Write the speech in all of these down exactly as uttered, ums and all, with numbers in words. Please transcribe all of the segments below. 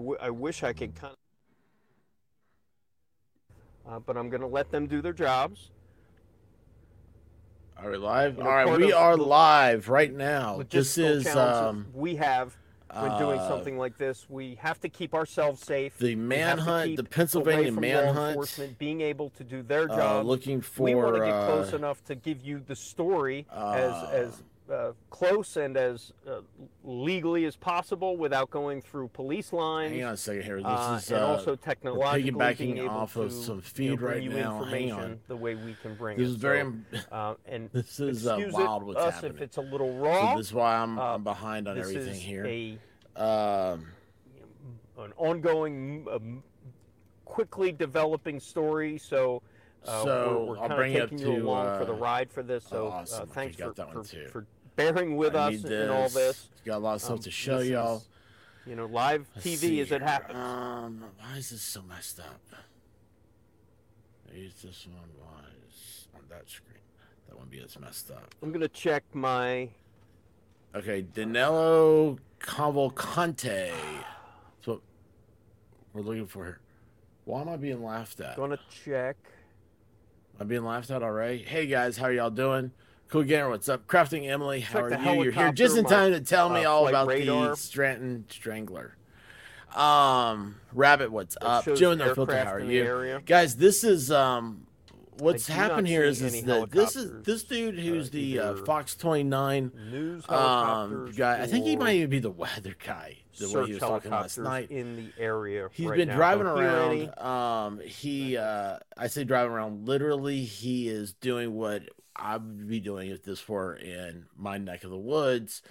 w I wish I could kind of, uh, but I'm going to let them do their jobs. Are we live? All right, we are live right now. This is um, we have when uh, doing something like this, we have to keep ourselves safe. The manhunt, the Pennsylvania manhunt, being able to do their job. Uh, looking for. We want to get close uh, enough to give you the story uh, as as. Uh, close and as uh, legally as possible without going through police lines. Hang on a second here. This uh, is and uh, also technologically piggybacking off of some feed right now. Hang on. The way we can bring this it. is very. So, uh, and this is uh, wild. What's us happening? If it's a little raw. So this is why I'm, uh, I'm behind on everything here. This is a um, an ongoing, um, quickly developing story. So. Uh, so we're, we're I'll bring taking it up you to along uh, for the ride for this. So awesome. uh, thanks for for, for bearing with I us and all this. Got a lot of stuff um, to show y'all. Is, you know, live Let's T V as here. It happens. Um, why is this so messed up? Use this one. Why is on that screen? That wouldn't be as messed up. I'm gonna check my. Okay, Danilo Cavalcante. That's what we're looking for here. Why am I being laughed at? Gonna check. I'm being laughed at already. Hey guys, how are y'all doing? Cool Gamer, what's up? Crafting Emily, how are you? You're here just in time to tell me all about the Stratton Strangler. Um, Rabbit, what's up? Joe No Filter, how are you? Guys, this is um, what's happened here is is that this is this dude who's the uh, Fox twenty-nine um guy. I think he might even be the weather guy. The way he was talking last night in the area. He's right been now. driving around. Um, he, uh, I say driving around. Literally, he is doing what I would be doing if this were in my neck of the woods.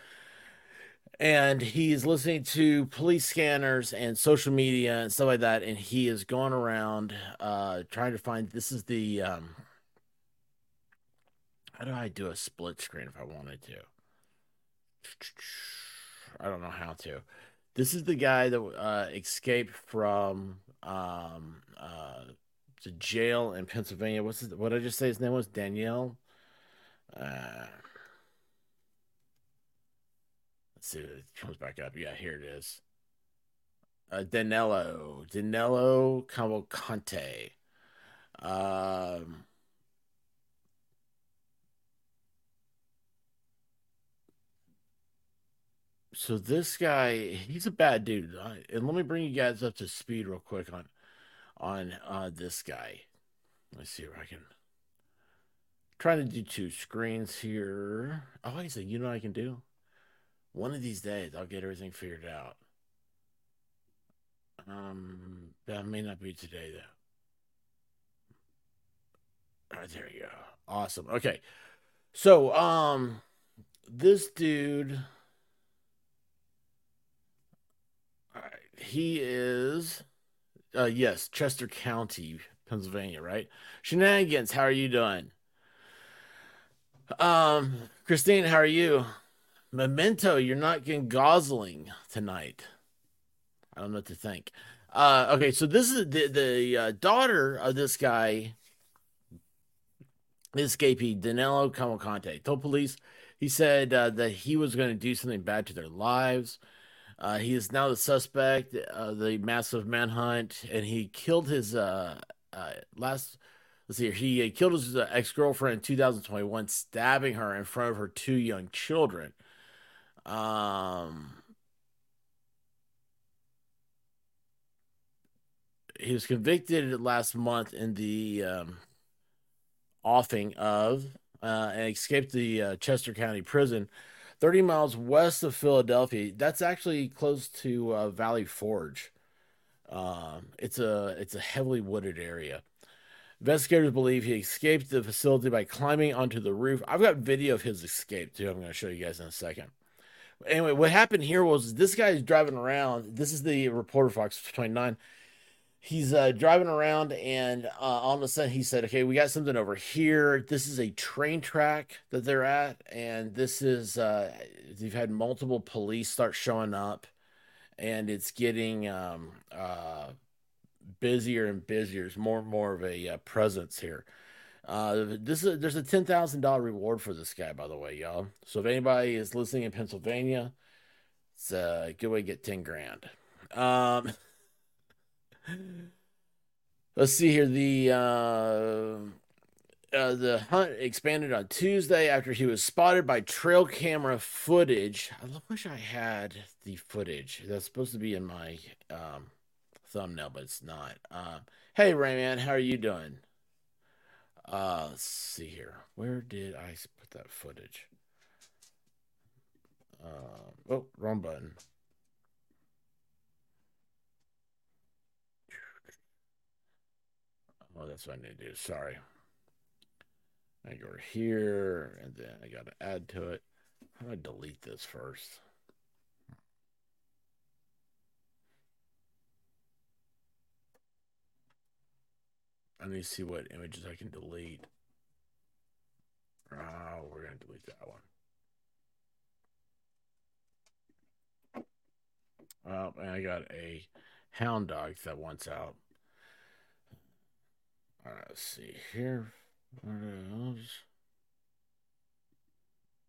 And he's listening to police scanners and social media and stuff like that. And he is going around uh, trying to find. This is the. Um, how do I do a split screen if I wanted to? I don't know how to. This is the guy that uh, escaped from um, uh, the jail in Pennsylvania. What's his, what did I just say his name was? Danielle? Uh, let's see if it comes back up. Yeah, here it is. Uh, Danilo. Danilo Cavalcante. Um, So this guy, he's a bad dude, and let me bring you guys up to speed real quick on, on uh, this guy. Let's see if I can. I'm trying to do two screens here. Oh, I said, you know what I can do? One of these days, I'll get everything figured out. Um, that may not be today though. All right, there you go. Awesome. Okay, so um, this dude. He is, uh, yes, Chester County, Pennsylvania, right? Shenanigans, how are you doing? Um, Christine, how are you? Memento, you're not getting Gosling tonight. I don't know what to think. Uh, okay, so this is the, the uh, daughter of this guy, this escapee, Danilo Cavalcante, told police he said uh, that he was going to do something bad to their lives. Uh, he is now the suspect, uh, the massive manhunt, and he killed his uh, uh, last. Let's see here. He uh, killed his uh, ex-girlfriend in two thousand twenty-one, stabbing her in front of her two young children. Um, he was convicted last month in the um, offing of uh, and escaped the uh, Chester County Prison. thirty miles west of Philadelphia. That's actually close to uh, Valley Forge. Um, it's a it's a heavily wooded area. Investigators believe he escaped the facility by climbing onto the roof. I've got video of his escape, too. I'm going to show you guys in a second. Anyway, what happened here was this guy is driving around. This is the reporter, Fox twenty-nine. He's uh, driving around, and uh, all of a sudden he said, okay, we got something over here. This is a train track that they're at, and this is uh, – they've had multiple police start showing up, and it's getting um, uh, busier and busier. It's more and more of a uh, presence here. Uh, this is, there's a ten thousand dollars reward for this guy, by the way, y'all. So if anybody is listening in Pennsylvania, it's a good way to get ten grand. Um, let's see here. The uh, uh, the hunt expanded on Tuesday after he was spotted by trail camera footage. I wish I had the footage. That's supposed to be in my um, thumbnail, but it's not. Um, hey, Rayman, how are you doing? Uh, let's see here. Where did I put that footage? Uh, oh, wrong button. Oh, that's what I need to do. Sorry. I go here, and then I got to add to it. How do I delete this first? I need to see what images I can delete. Oh, we're going to delete that one. Uh, and I got a hound dog that wants out. All right, let's see here. All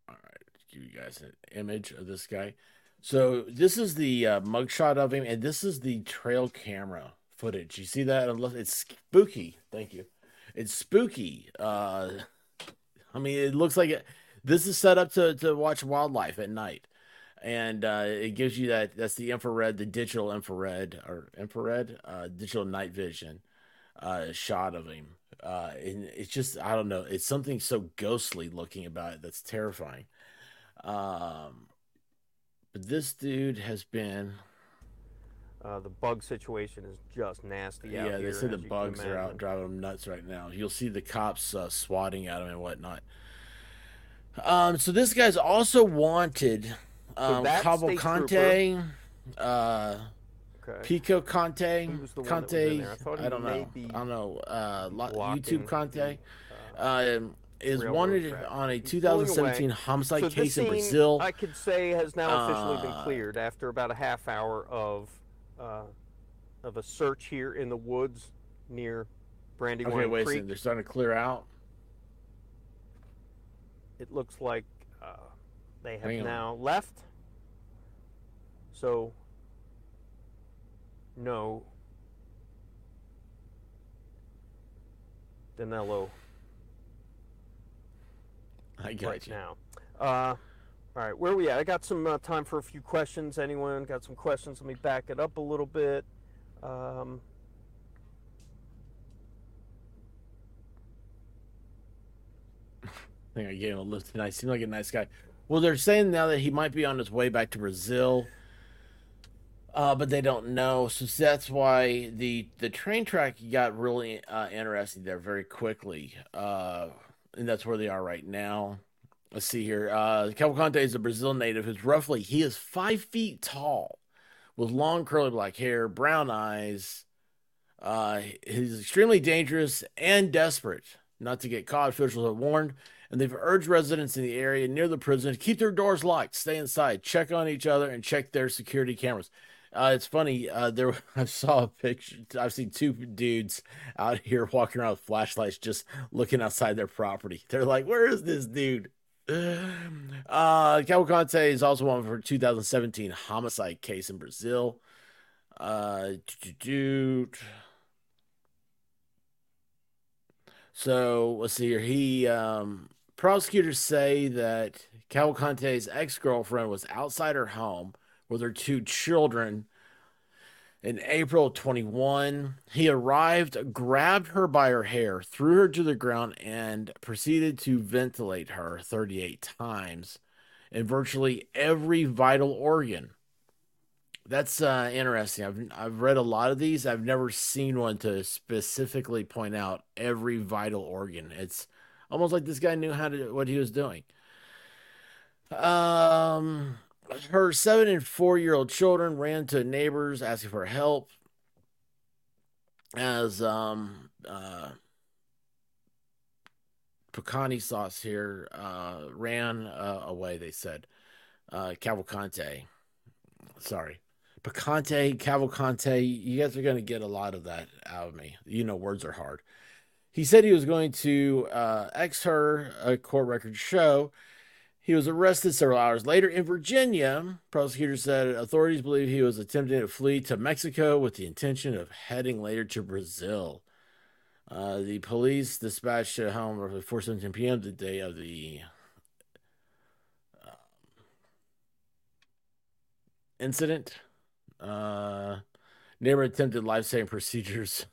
right, give you guys an image of this guy. So this is the uh, mugshot of him, and this is the trail camera footage. You see that? It's spooky. Thank you. It's spooky. Uh, I mean, it looks like it. This is set up to, to watch wildlife at night. And uh, it gives you that. That's the infrared, the digital infrared or infrared, uh, digital night vision uh, shot of him. Uh, and it's just, I don't know. It's something so ghostly looking about it that's terrifying. Um, but this dude has been. Uh, the bug situation is just nasty. Yeah, out they here, say the bugs are out driving them nuts right now. You'll see the cops uh, swatting at him and whatnot. Um, so this guy's also wanted. Um, so Cavalcante, uh, okay. Pico Conte, Conte, I, I don't know, I don't know, uh, YouTube Conte, uh, uh, is wanted track. on a two thousand seventeen homicide so case scene, in Brazil. I could say has now officially uh, been cleared after about a half hour of, uh, of a search here in the woods near Brandywine Creek. Okay, wait a second, they're starting to clear out. It looks like, uh, they have Hang now on. left. So, no. Danilo. I got right you. now. Uh, all right, where are we at? I got some uh, time for a few questions. Anyone got some questions? Let me back it up a little bit. Um, I think I gave him a lift tonight. Seemed like a nice guy. Well, they're saying now that he might be on his way back to Brazil, uh, but they don't know. So that's why the the train track got really uh, interesting there very quickly, uh, and that's where they are right now. Let's see here. Uh, Cavalcante is a Brazil native who's roughly he is five feet tall, with long curly black hair, brown eyes. Uh, he's extremely dangerous and desperate not to get caught. Officials have warned. And they've urged residents in the area near the prison to keep their doors locked, stay inside, check on each other, and check their security cameras. Uh, it's funny. Uh, there, I saw a picture. I've seen two dudes out here walking around with flashlights just looking outside their property. They're like, where is this dude? Uh, Cavalcante is also one for a two thousand seventeen homicide case in Brazil. Uh, dude. So, let's see here. He... Um, prosecutors say that Cavalcante's ex-girlfriend was outside her home with her two children in April twenty-first. He arrived, grabbed her by her hair, threw her to the ground, and proceeded to ventilate her thirty-eight times in virtually every vital organ. That's uh, interesting. I've I've read a lot of these. I've never seen one to specifically point out every vital organ. It's almost like this guy knew how to what he was doing. Um, her seven and four year old children ran to neighbors asking for help. As um uh, Picante sauce here uh, ran uh, away, they said. Uh, Cavalcante, sorry. Picante, Cavalcante, you guys are going to get a lot of that out of me. You know, words are hard. He said he was going to uh, ex her, a court record show. He was arrested several hours later in Virginia. Prosecutors said authorities believe he was attempting to flee to Mexico with the intention of heading later to Brazil. Uh, the police dispatched home at four seventeen p.m. the day of the uh, incident. Uh, neighbor attempted life-saving procedures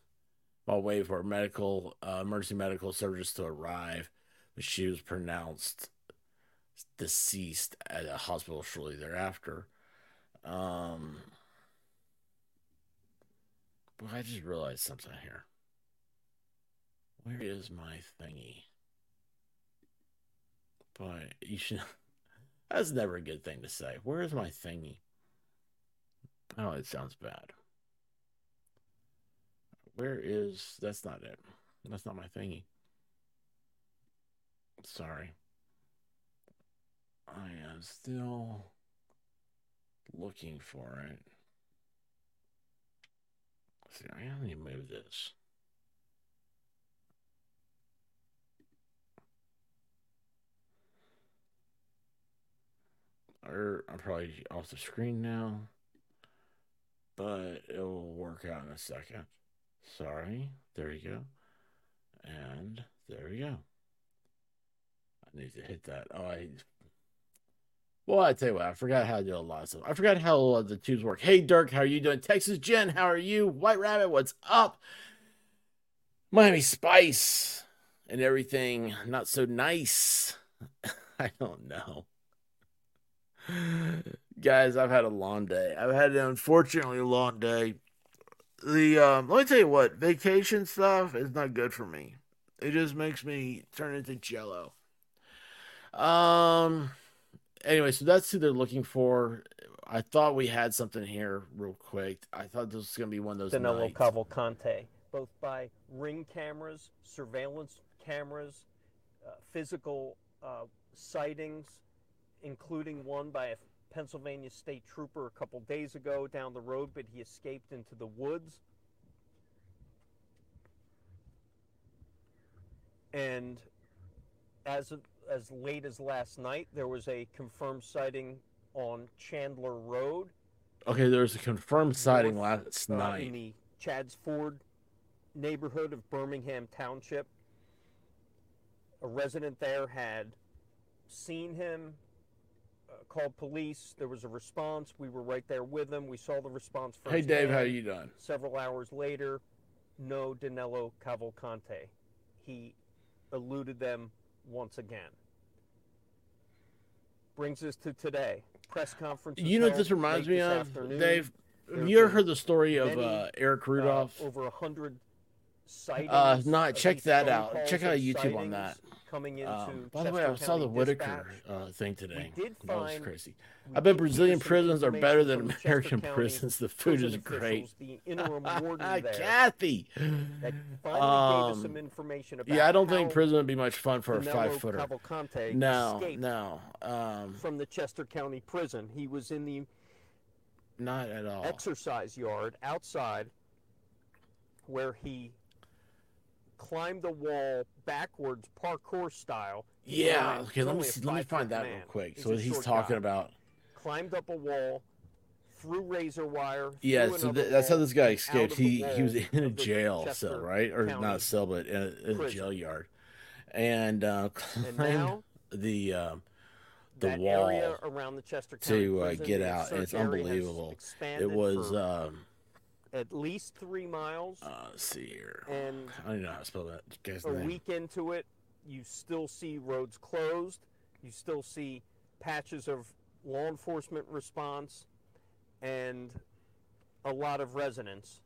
while waiting for medical uh, emergency medical services to arrive, but she was pronounced deceased at a hospital shortly thereafter. Um, but I just realized something here. Where is my thingy? But you should. That's never a good thing to say. Where is my thingy? Oh, it sounds bad. Where is. That's not it. That's not my thingy. Sorry. I am still looking for it. Let's see, I need to move this. Or I'm probably off the screen now, but it will work out in a second. Sorry, there you go, and there we go. I need to hit that. Oh, I. Well, I tell you what, I forgot how to do a lot of stuff. I forgot how uh, the tubes work. Hey, Dirk, how are you doing? Texas Jen, how are you? White Rabbit, what's up? Miami Spice and everything not so nice. I don't know. Guys, I've had a long day. I've had an unfortunately long day. The um, let me tell you what, vacation stuff is not good for me. It just makes me turn into jello. Um, anyway, so that's who they're looking for. I thought we had something here real quick. I thought this was going to be one of those Danilo Cavalcante, both by ring cameras, surveillance cameras, uh, physical uh, sightings, including one by a Pennsylvania state trooper a couple days ago down the road, but he escaped into the woods. And as of, as late as last night, there was a confirmed sighting on Chandler Road. Okay, there was a confirmed sighting last night. In the Chads Ford neighborhood of Birmingham Township. A resident there had seen him, called police. There was a response. We were right there with them. We saw the response first. Hey, Dave, how you done? Several hours later, no Danilo Cavalcante. He eluded them once again. Brings us to today. Press conference. You know what this reminds me of, Dave? Have you ever heard the story of uh, Eric Rudolph? Uh, over one hundred sightings. Uh, not. Check that out. Check out YouTube on that. Coming into um, by the way, I saw the Whitaker uh, thing today. That was crazy. I bet Brazilian prisons are better than American prisons. The food is great. The interim warden there, Kathy. That finally um, gave us some information about yeah, I don't think prison would be much fun for a five-footer. No, no. Um, from the Chester County Prison, he was in the not at all exercise yard outside, where he climbed the wall backwards, parkour style. Yeah, okay, let me see, let me find that real quick. So what he's talking about. Climbed up a wall, through razor wire. Yeah, so th- that's how this guy escaped. He he was in a jail cell, right? Or not a cell, but in a, in a jail yard. And uh, climbed the um, the wall around the Chester County to uh, get out. And it's unbelievable. It was... Um, at least three miles. Uh, let's see here. And I don't know how to spell that. Guess a name. Week into it, you still see roads closed. You still see patches of law enforcement response and a lot of residents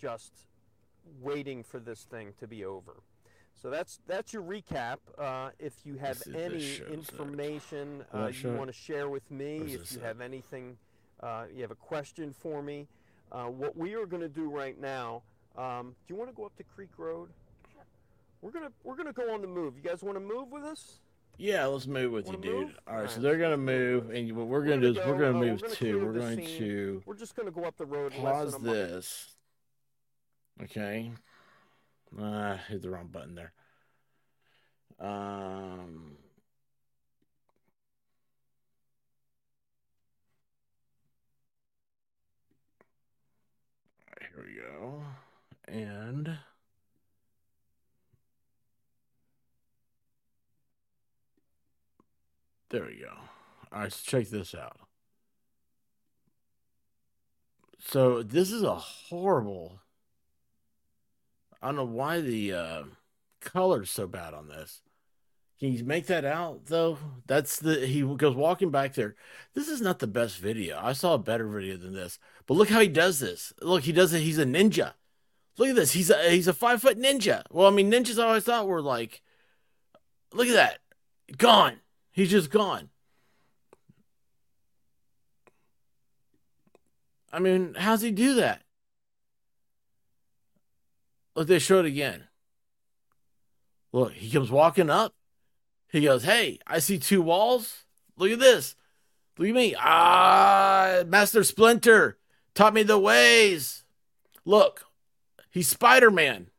just waiting for this thing to be over. So that's that's your recap. Uh, if you have any information uh, you want to share with me, if you have anything, uh, you have a question for me, Uh, what we are going to do right now, um, do you want to go up to Creek Road? We're gonna we're gonna go on the move. You guys want to move with us? Yeah, let's move with wanna you, move? dude. All right, so they're gonna move, and what we're, we're gonna, gonna do is go, we're gonna uh, move too. We're going scene. to. We're just gonna go up the road. Pause this. Okay. Ah, uh, hit the wrong button there. Um. and there we go. All right, so check this out. So this is a horrible. I don't know why the uh, color's so bad on this. Can you make that out though? That's the he goes walking back there. This is not the best video. I saw a better video than this. But look how he does this. Look, he does it. He's a ninja. Look at this. He's a he's a five foot ninja. Well, I mean, ninjas I always thought were like. Look at that. Gone. He's just gone. I mean, how's he do that? Look, they show it again. Look, he comes walking up. He goes, hey, I see two walls. Look at this. Look at me. Ah, Master Splinter taught me the ways. Look, he's Spider-Man.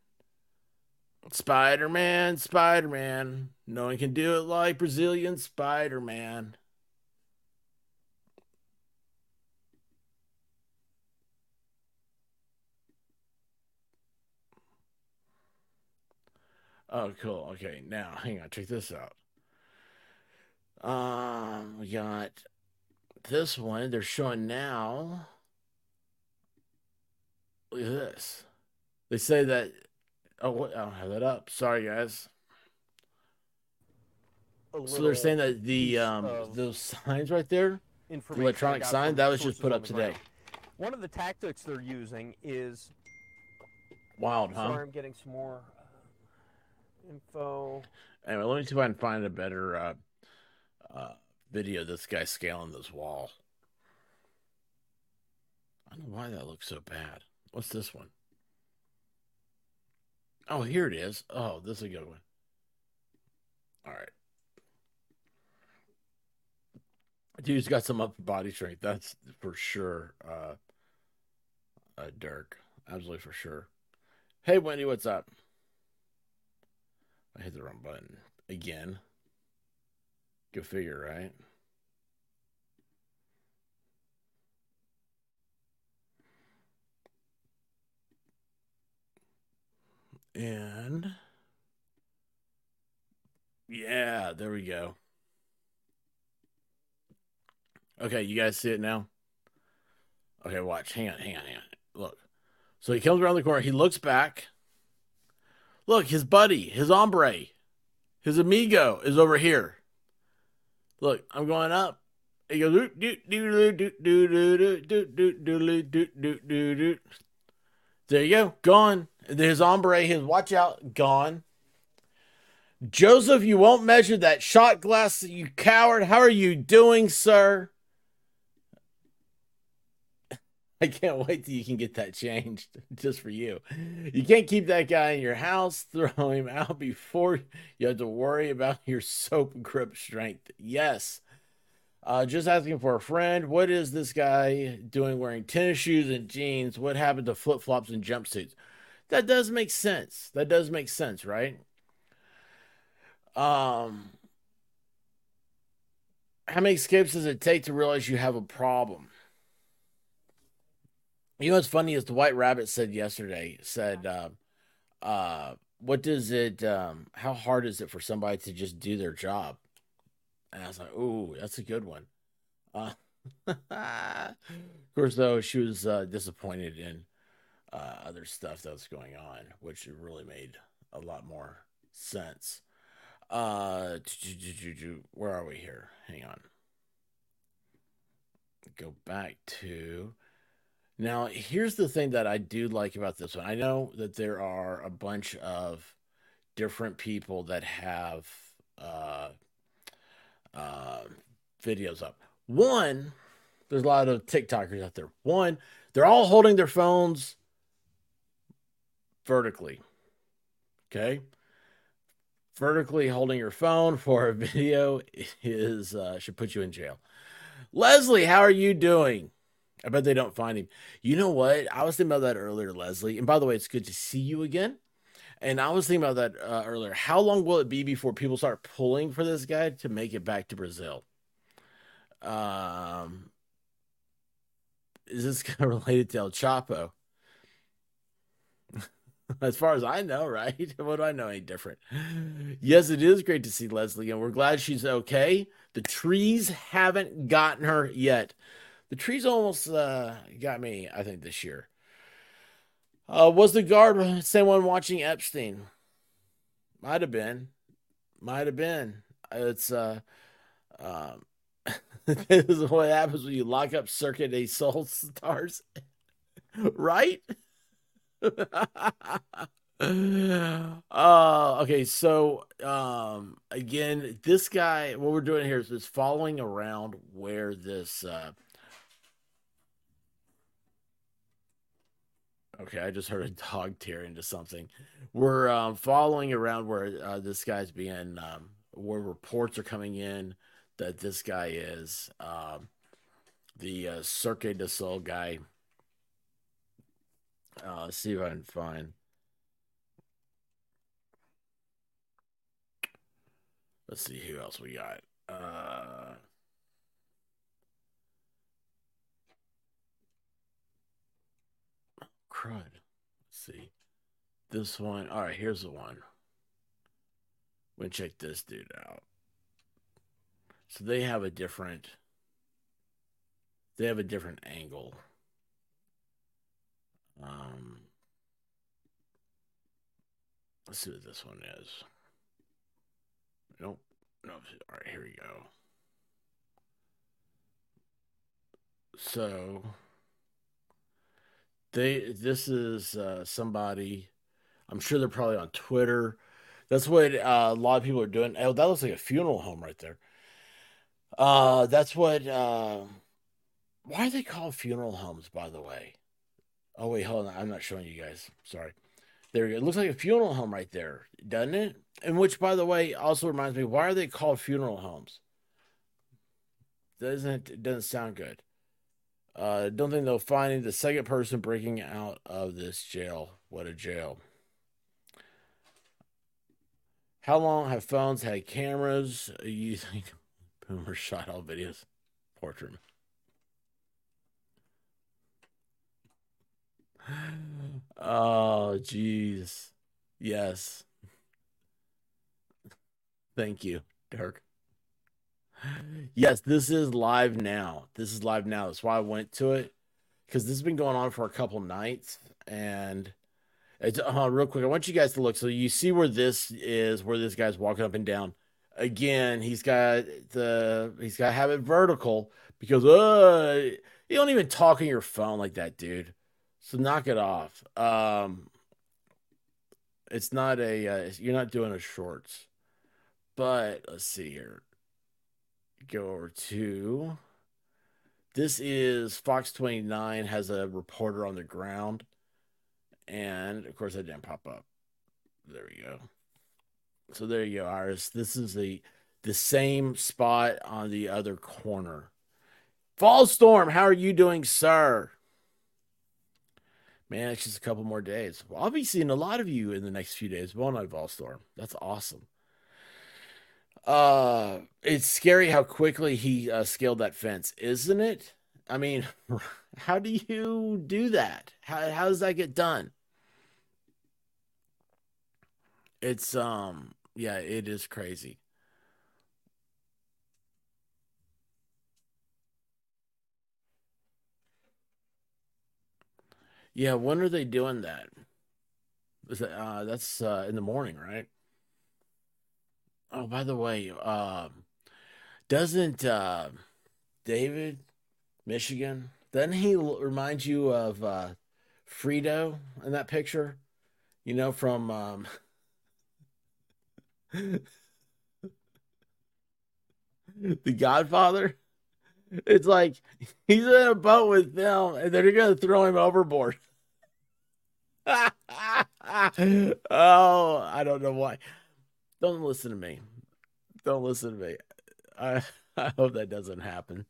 Spider-Man, Spider-Man. No one can do it like Brazilian Spider-Man. Oh, cool. Okay, now, hang on. Check this out. Um, we got this one. They're showing now. Look at this. They say that... Oh, I don't have that up. Sorry, guys. Little, so they're saying that the um, those signs right there, the electronic sign, that was just put up today. One of the tactics they're using is... Wild, huh? Sorry, I'm getting some more... info. Anyway, let me see if I can find a better uh, uh, video of this guy scaling this wall. I don't know why that looks so bad. What's this one? Oh, here it is. Oh, this is a good one. All right. Dude's got some upper body strength. That's for sure, uh, uh, Dirk. Absolutely for sure. Hey, Wendy, what's up? I hit the wrong button again. Go figure, right? And yeah, there we go. Okay, you guys see it now? Okay, watch. Hang on, hang on, hang on. Look. So he comes around the corner. He looks back. Look, his buddy, his hombre, his amigo is over here. Look, I'm going up. He goes, do do do do do do do do do do do do do. There you go, gone. His hombre, his watch out, gone. Joseph, you won't measure that shot glass, you coward. How are you doing, sir? I can't wait till you can get that changed just for you. You can't keep that guy in your house. Throw him out before you have to worry about your soap grip strength. Yes. Uh, just asking for a friend. What is this guy doing wearing tennis shoes and jeans? What happened to flip-flops and jumpsuits? That does make sense. That does make sense, right? Um, how many escapes does it take to realize you have a problem? You know what's funny is the White Rabbit said yesterday, said, uh, uh, what does it, um, how hard is it for somebody to just do their job? And I was like, ooh, that's a good one. Uh, of course, though, she was uh, disappointed in uh, other stuff that was going on, which really made a lot more sense. Uh, where are we here? Hang on. Go back to... Now, here's the thing that I do like about this one. I know that there are a bunch of different people that have uh, uh, videos up. One, there's a lot of TikTokers out there. One, they're all holding their phones vertically. Okay? Vertically holding your phone for a video is uh, should put you in jail. Leslie, how are you doing? I bet they don't find him. You know what? I was thinking about that earlier, Leslie. And by the way, it's good to see you again. And I was thinking about that uh, earlier. How long will it be before people start pulling for this guy to make it back to Brazil? Um, is this guy related to El Chapo? as far as I know, right? What do I know any different? Yes, it is great to see Leslie, and we're glad she's okay. The trees haven't gotten her yet. The trees almost uh, got me, I think, this year. Uh, was the guard someone watching Epstein? Might have been. Might have been. It's uh, um, this is what happens when you lock up Circuit A Soul Stars, right? uh, okay, so um, again, this guy, what we're doing here is just following around where this. Uh, Okay, I just heard a dog tear into something. We're um, following around where uh, this guy's being, um, where reports are coming in that this guy is um, the uh, Cirque du Soleil guy. Uh, let's see if I can find. Let's see who else we got. Uh... Crud. Let's see. This one. All right, here's the one. We'll check this dude out. So they have a different they have a different angle. Um let's see what this one is. Nope. Nope. All right, here we go. So They, this is uh, somebody, I'm sure they're probably on Twitter. That's what uh, a lot of people are doing. Oh, that looks like a funeral home right there. Uh, that's what, uh, why are they called funeral homes, by the way? Oh, wait, hold on. I'm not showing you guys. Sorry. There we go. It looks like a funeral home right there, doesn't it? And which, by the way, also reminds me, why are they called funeral homes? Doesn't, it doesn't sound good. I uh, don't think they'll find the second person breaking out of this jail. What a jail. How long have phones had cameras? You think boomers shot all videos? Portrait. Oh, jeez. Yes. Thank you, Dirk. Yes, this is live now. This is live now. That's why I went to it, because this has been going on for a couple nights. And it's uh, real quick, I want you guys to look. So you see where this is, where this guy's walking up and down. Again, he's got the he's got to have it vertical because uh, you don't even talk on your phone like that, dude. So knock it off. Um, it's not a uh, you're not doing a shorts. But let's see here. Go over to this is Fox twenty-nine has a reporter on the ground, and of course that didn't pop up. There we go. So there you go, Iris. This is the the same spot on the other corner. Fallstorm, how are you doing, sir? Man, it's just a couple more days. Well, I'll be seeing a lot of you in the next few days. Well, not Fallstorm. That's awesome. Uh, it's scary how quickly he uh, scaled that fence, isn't it? I mean, how do you do that? How how does that get done? It's um, yeah, it is crazy. Yeah, when are they doing that? Is that uh, that's uh, in the morning, right? Oh, by the way, uh, doesn't uh, David, Michigan, doesn't he remind you of uh, Frito in that picture? You know, from... Um... The Godfather? It's like, he's in a boat with them, and they're going to throw him overboard. Oh, I don't know why. Don't listen to me. Don't listen to me. I I hope that doesn't happen.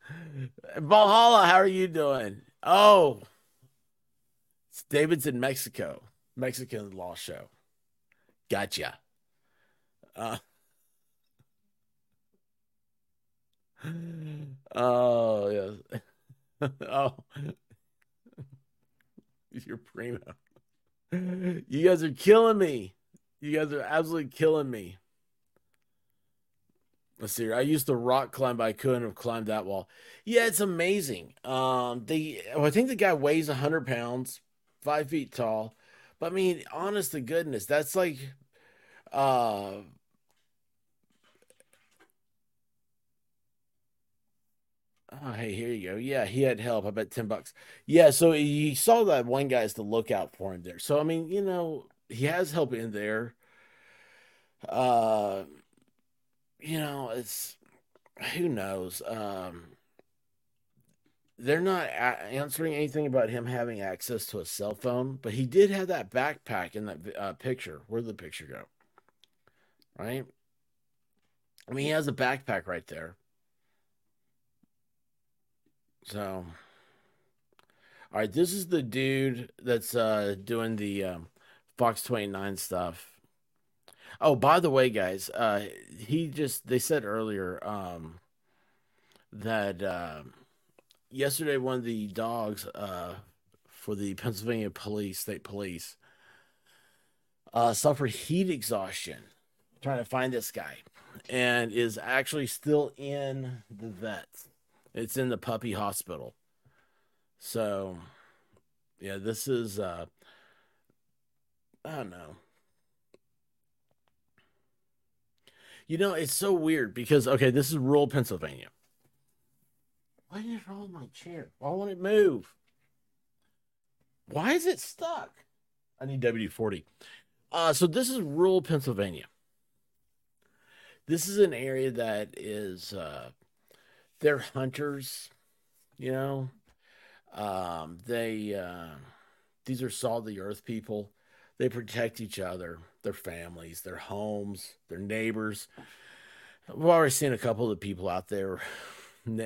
Valhalla, how are you doing? Oh, it's David's in Mexico. Mexican law show. Gotcha. Uh, oh, yes. Oh, you're primo. You guys are killing me. You guys are absolutely killing me. Let's see here. I used to rock climb, but I couldn't have climbed that wall. Yeah, it's amazing. Um, they, well, I think the guy weighs one hundred pounds, five feet tall. But, I mean, honest to goodness, that's like uh, – oh, hey, here you go. Yeah, he had help. I bet ten bucks. Yeah, so he saw that one guy is the lookout for him there. So, I mean, you know, he has help in there. Uh You know, it's, who knows? Um, they're not a- answering anything about him having access to a cell phone, but he did have that backpack in that uh, picture. Where'd the picture go? Right? I mean, he has a backpack right there. So, all right, this is the dude that's uh, doing the um, Fox twenty-nine stuff. Oh, by the way, guys, uh, he just, they said earlier um, that uh, yesterday one of the dogs uh, for the Pennsylvania police, state police, uh, suffered heat exhaustion trying to find this guy and is actually still in the vet. It's in the puppy hospital. So, yeah, this is, uh, I don't know. You know, it's so weird because, okay, this is rural Pennsylvania. What is wrong with my chair? Why won't it move? Why is it stuck? I need W D forty. Uh, so this is rural Pennsylvania. This is an area that is, uh, they're hunters, you know. Um, they, uh, these are salt-of-the-earth people. They protect each other, their families, their homes, their neighbors. We've already seen a couple of the people out there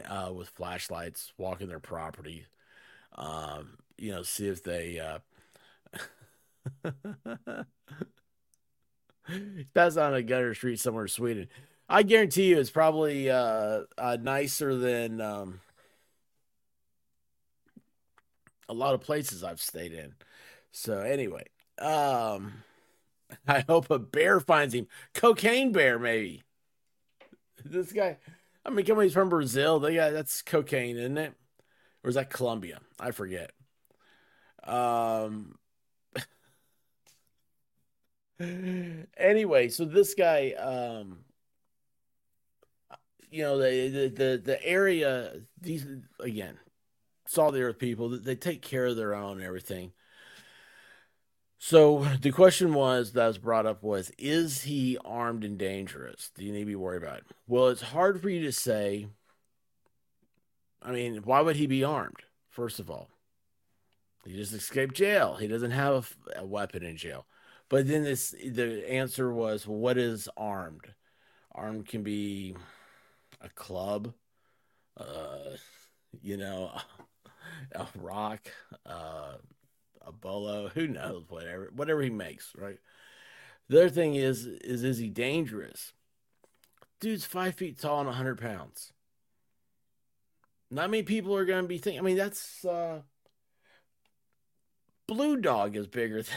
uh, with flashlights walking their property. Um, you know, see if they... Uh... That's on a gutter street somewhere in Sweden. I guarantee you it's probably uh, uh, nicer than um, a lot of places I've stayed in. So anyway... Um, I hope a bear finds him. Cocaine bear, maybe. This guy, I mean, come on, he's from Brazil. They got, that's cocaine, isn't it? Or is that Colombia? I forget. Um. Anyway, so this guy, um, you know, the the the, the area. These again, salt of the earth people. They take care of their own and everything. So the question was that was brought up was, is he armed and dangerous? Do you need to be worried about it? Well, it's hard for you to say. I mean, why would he be armed? First of all, he just escaped jail. He doesn't have a, a weapon in jail. But then this, the answer was, well, what is armed? Armed can be a club, uh, you know, a rock, uh, a bolo, who knows, whatever, whatever he makes, right? The other thing is, is, is he dangerous? Dude's five feet tall and one hundred pounds. Not many people are going to be thinking, I mean, that's, uh, Blue Dog is bigger th-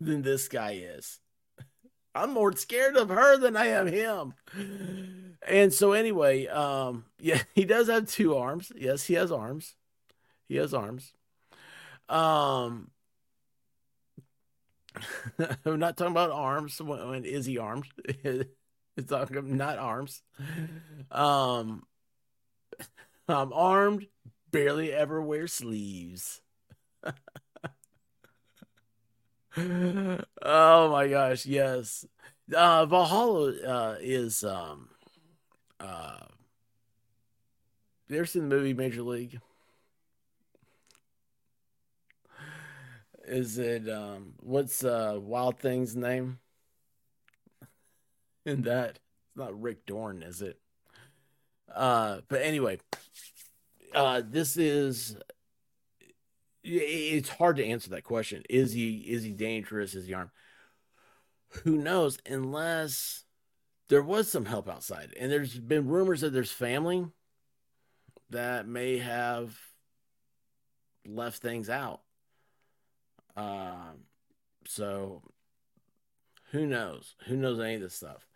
than this guy is. I'm more scared of her than I am him. And so anyway, um, yeah, he does have two arms. Yes, he has arms. He has arms. Um, I'm not talking about arms. When, when is he armed? It's talking not arms. Um, I'm armed. Barely ever wear sleeves. Oh my gosh! Yes, uh, Valhalla uh, is um. Uh, you ever seen the movie Major League? Is it, um, what's uh, Wild Thing's name? In that, it's not Rick Dorn, is it? Uh, but anyway, uh, this is, it's hard to answer that question. Is he, is he dangerous? Is he armed? Who knows? Unless there was some help outside. And there's been rumors that there's family that may have left things out. Um, uh, So who knows? Who knows any of this stuff?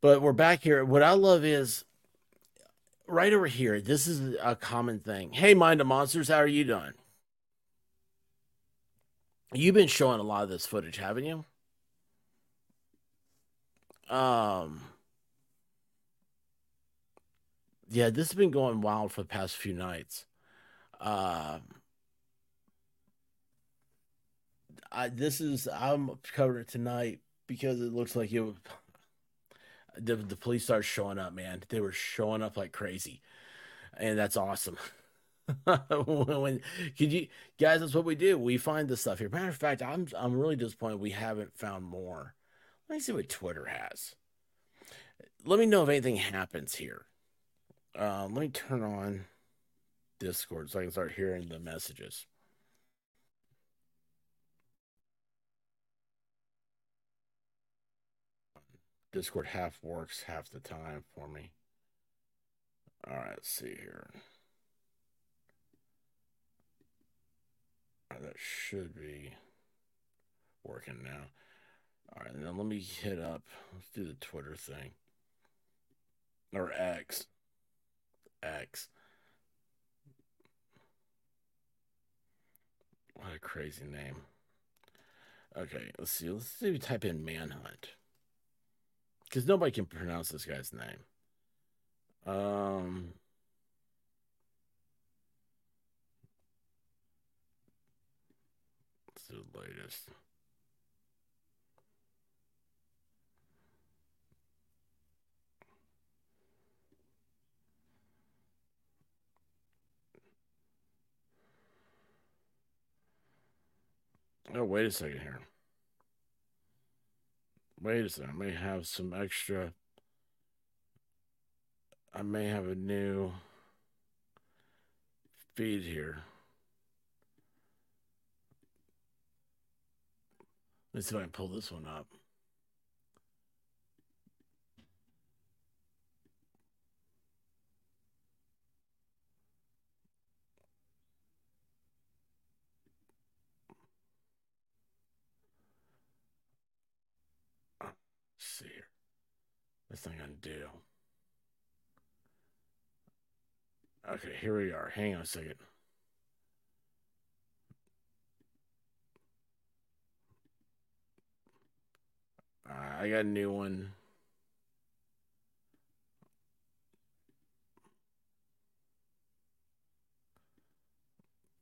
But we're back here. What I love is right over here. This is a common thing. Hey, Mind of Monsters, how are you doing? You've been showing a lot of this footage, haven't you? Um, yeah, this has been going wild for the past few nights. Uh, I, this is, I'm covering it tonight because it looks like it was, the, the police started showing up, man. They were showing up like crazy, and that's awesome. when, when could you guys? That's what we do. We find this stuff here. Matter of fact, I'm I'm really disappointed we haven't found more. Let me see what Twitter has. Let me know if anything happens here. Uh, let me turn on Discord so I can start hearing the messages. Discord half works half the time for me. All right, let's see here. All right, that should be working now. All right, now let me hit up. Let's do the Twitter thing. Or X. X. What a crazy name. Okay, let's see. Let's see if we type in Manhunt. Because nobody can pronounce this guy's name. Um... Let's do the latest. Oh, wait a second here. Wait a second. I may have some extra. I may have a new feed here. Let's see if I can pull this one up. See here. That's not going to do. Okay, here we are. Hang on a second. Uh, I got a new one.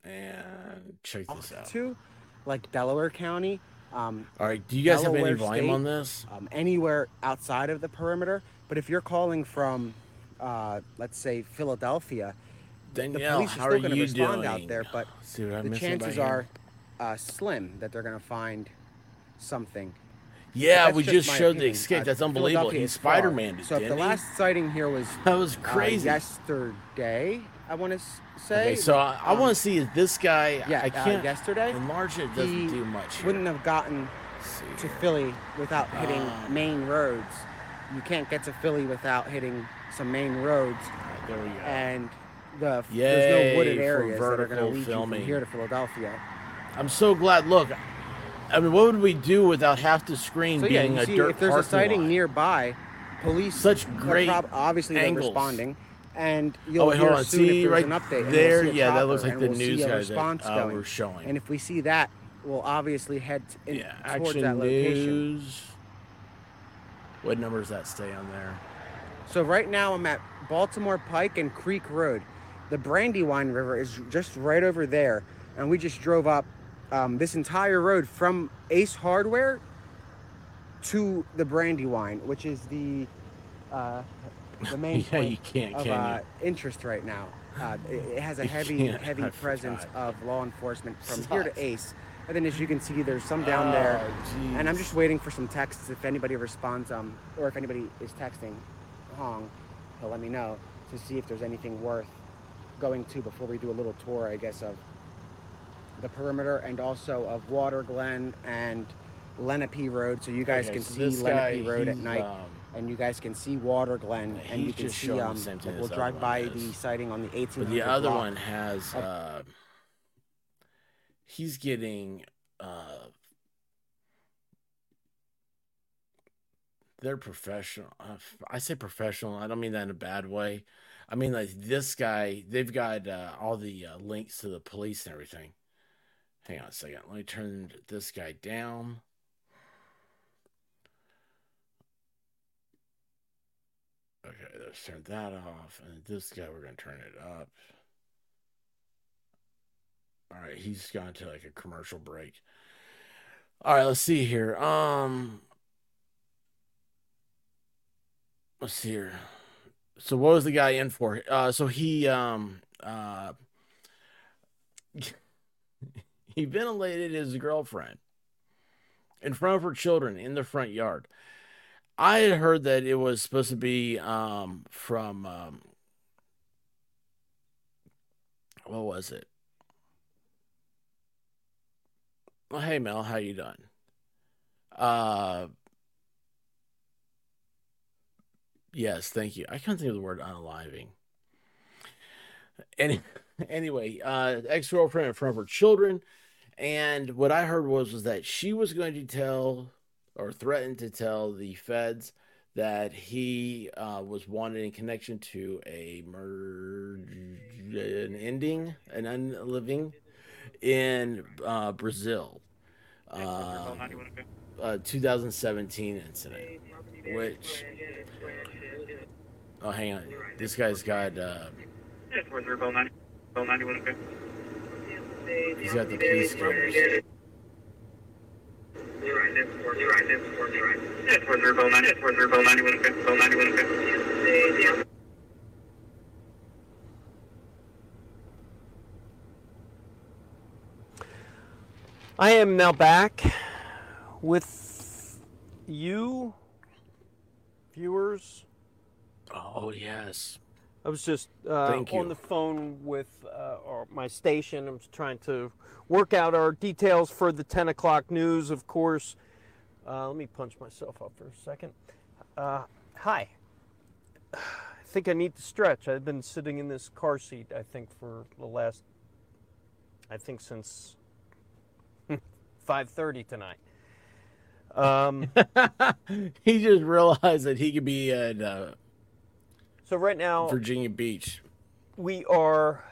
And check this out. Too, like Delaware County. Um, All right, do you guys Delaware have any volume State, on this? Um, anywhere outside of the perimeter, but if you're calling from, uh, let's say, Philadelphia, Danielle, the police are still going to respond doing? out there, but the chances are uh, slim that they're going to find something. Yeah, so we just, just showed opinion. the escape. That's uh, unbelievable. He's Spider-Man. So if the last sighting here was that was crazy uh, yesterday. I want to say. Okay, so I, I um, want to see if this guy. Yeah, I can't. Uh, yesterday. Enlarge it doesn't do much. Here. Wouldn't have gotten to Philly without hitting uh, main roads. You can't get to Philly without hitting some main roads. Right, there we go. And the Yay, there's no wooded areas that are going to lead filming. you from here to Philadelphia. I'm so glad. Look. I mean, what would we do without half the screen so, being yeah, a see, dirt parking lot? If there's a sighting lot. nearby, police such great prob- obviously angles. they're responding, and you'll oh, wait, hear soon see, if there's right an update. There, and we'll see yeah, that looks like the we'll news guy that uh, we're showing. And if we see that, we'll obviously head in, yeah, towards action that location. News. What number does that stay on there? So right now I'm at Baltimore Pike and Creek Road. The Brandywine River is just right over there, and we just drove up. Um, this entire road from Ace Hardware to the Brandywine, which is the uh, the main yeah, point you can't, of can uh, you? interest right now. Uh, it, it has a heavy, heavy I presence forgot. of law enforcement from Sucks. here to Ace. And then, as you can see, there's some down oh, there. Geez. And I'm just waiting for some texts. If anybody responds, um, or if anybody is texting Hong, he'll let me know to see if there's anything worth going to before we do a little tour, I guess, of the perimeter and also of Water Glen and Lenape Road, so you guys okay, can so see Lenape guy, Road at night, um, and you guys can see Water Glen, yeah, and you can see. Um, like we'll drive by is. the sighting on the eighteenth. But the other one has. Uh, he's getting uh, they're professional. I say professional. I don't mean that in a bad way. I mean, like this guy, they've got uh, all the uh, links to the police and everything. Hang on a second. Let me turn this guy down. Okay, let's turn that off. And this guy, we're going to turn it up. All right, he's gone to like a commercial break. All right, let's see here. Um, let's see here. So what was the guy in for? Uh, so he um uh he ventilated his girlfriend in front of her children in the front yard. I had heard that it was supposed to be um from um what was it? Well, hey, Mel, how you doing? Uh, yes, thank you. I can't think of the word unaliving. Any, anyway, uh, ex-girlfriend in front of her children. And what I heard was, was that she was going to tell or threatened to tell the feds that he uh, was wanted in connection to a murder, an ending, an unliving in uh, Brazil. Uh, uh, twenty seventeen incident, which oh hang on, this guy's got uh, he's got the police covers. I am now back with you, viewers. Oh, yes. I was just uh, on the phone with uh, our, my station. I'm trying to work out our details for the ten o'clock news, of course. Uh, let me punch myself up for a second. Uh, hi. I think I need to stretch. I've been sitting in this car seat, I think, for the last, I think since... five thirty tonight. Um, he just realized that he could be at uh, so right now Virginia Beach. We are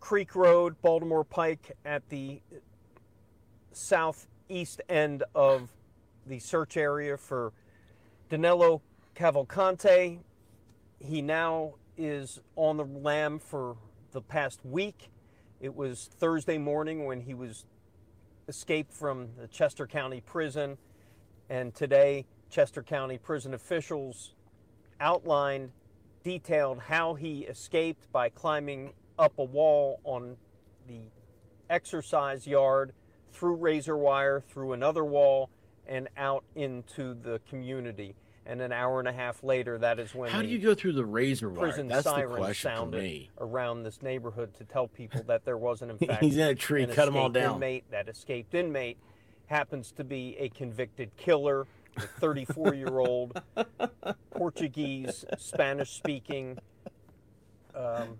Creek Road, Baltimore Pike at the southeast end of the search area for Danilo Cavalcante. He now is on the lam for the past week. It was Thursday morning when he was escaped from the Chester County Prison, and today Chester County Prison officials outlined, detailed how he escaped by climbing up a wall on the exercise yard, through razor wire, through another wall, and out into the community. And an hour and a half later, that is when how do you go through the razor wire? Prison That's sirens the question sounded to me. Around this neighborhood to tell people that there was an, in fact, he's in a tree. Cut them all down. Inmate. That escaped inmate happens to be a convicted killer, a thirty-four-year-old Portuguese, Spanish-speaking, um,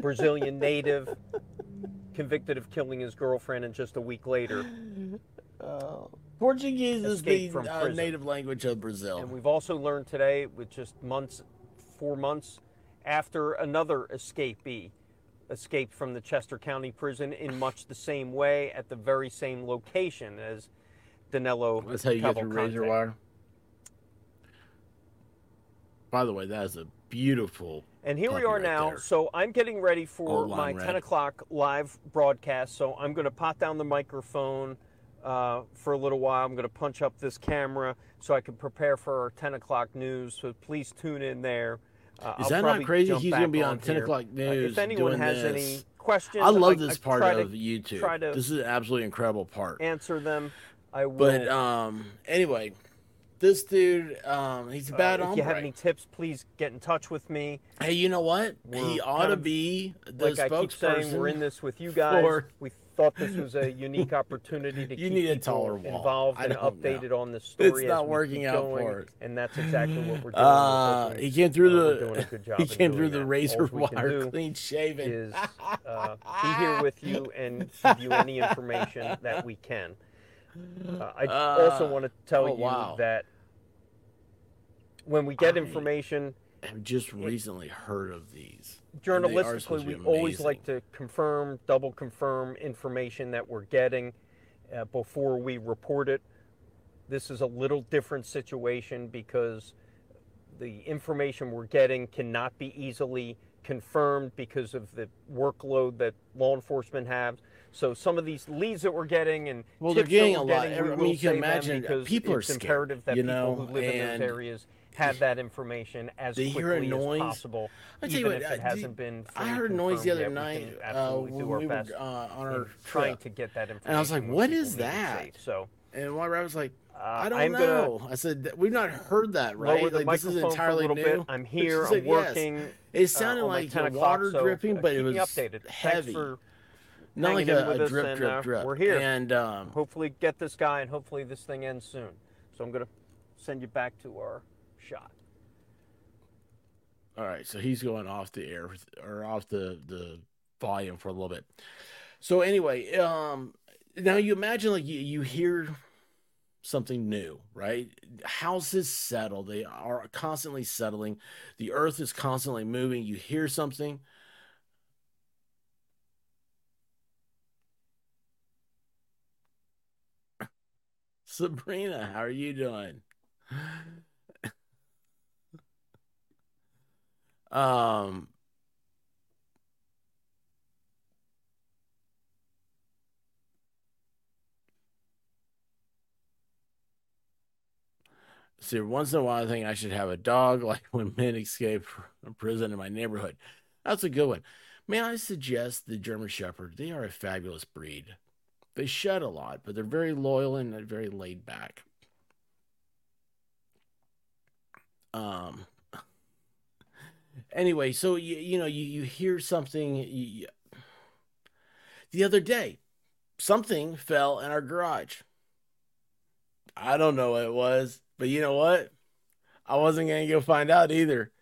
Brazilian native, convicted of killing his girlfriend, and just a week later. Oh. Portuguese is the uh, native language of Brazil. And we've also learned today, with just months, four months after another escapee escaped from the Chester County Prison in much the same way, at the very same location as Danilo Cavalcante. That's how you get through razor wire. By the way, that is a beautiful. And here we are right now. There. So I'm getting ready for my red. ten o'clock live broadcast. So I'm going to pot down the microphone. Uh, for a little while. I'm going to punch up this camera so I can prepare for our ten o'clock news. So please tune in there. Uh, Is that not crazy? He's going to be on ten o'clock news. Uh, if anyone doing has this. Any questions, I love I, this I part of to, YouTube. This is an absolutely incredible part. Answer them. I will. But um, anyway, this dude, um, he's a bad uh, hombre. If you have any tips, please get in touch with me. Hey, you know what? We're he ought to be the like spokesperson. I keep saying, we're in this with you guys. For... We thought this was a unique opportunity to you keep need a taller wall. Involved and updated know. On the story. It's not working out going, for it, and that's exactly what we're doing. Uh, he came through uh, the he came through the that. Razor wire, clean shaven. Is uh, be here with you and give you any information that we can. Uh, I uh, also want to tell oh, you wow. that when we get I information. I've just recently it, heard of these. Journalistically, we always like to confirm, double confirm information that we're getting uh, before we report it. This is a little different situation because the information we're getting cannot be easily confirmed because of the workload that law enforcement have. So some of these leads that we're getting and well, tips they're getting that we're a getting, lot. I mean, you can imagine because people it's are scared, imperative that you know, people who live in those areas have that information as quickly as possible. I tell you what, if it hasn't been I heard noise the other night uh, when we were uh, on our trying to get that information. And I was like, "What is that?" So, and my rep was like, "I don't know." I said, "We've not heard that, right? Like this is entirely new." I'm here. I'm working. It sounded like water dripping, but it was heavy. Not like a, a drip, and, drip, uh, drip. We're here. And um, hopefully get this guy, and hopefully this thing ends soon. So I'm going to send you back to our shot. All right. So he's going off the air or off the, the volume for a little bit. So anyway, um, now you imagine like you, you hear something new, right? Houses settle. They are constantly settling. The earth is constantly moving. You hear something. Sabrina, how are you doing? um, see, once in a while, I think I should have a dog, like when men escape from prison in my neighborhood. That's a good one. May I suggest the German Shepherd? They are a fabulous breed. They shed a lot, but they're very loyal and they're very laid back. Um. Anyway, so, you, you know, you, you hear something. You, the other day, something fell in our garage. I don't know what it was, but you know what? I wasn't going to go find out either.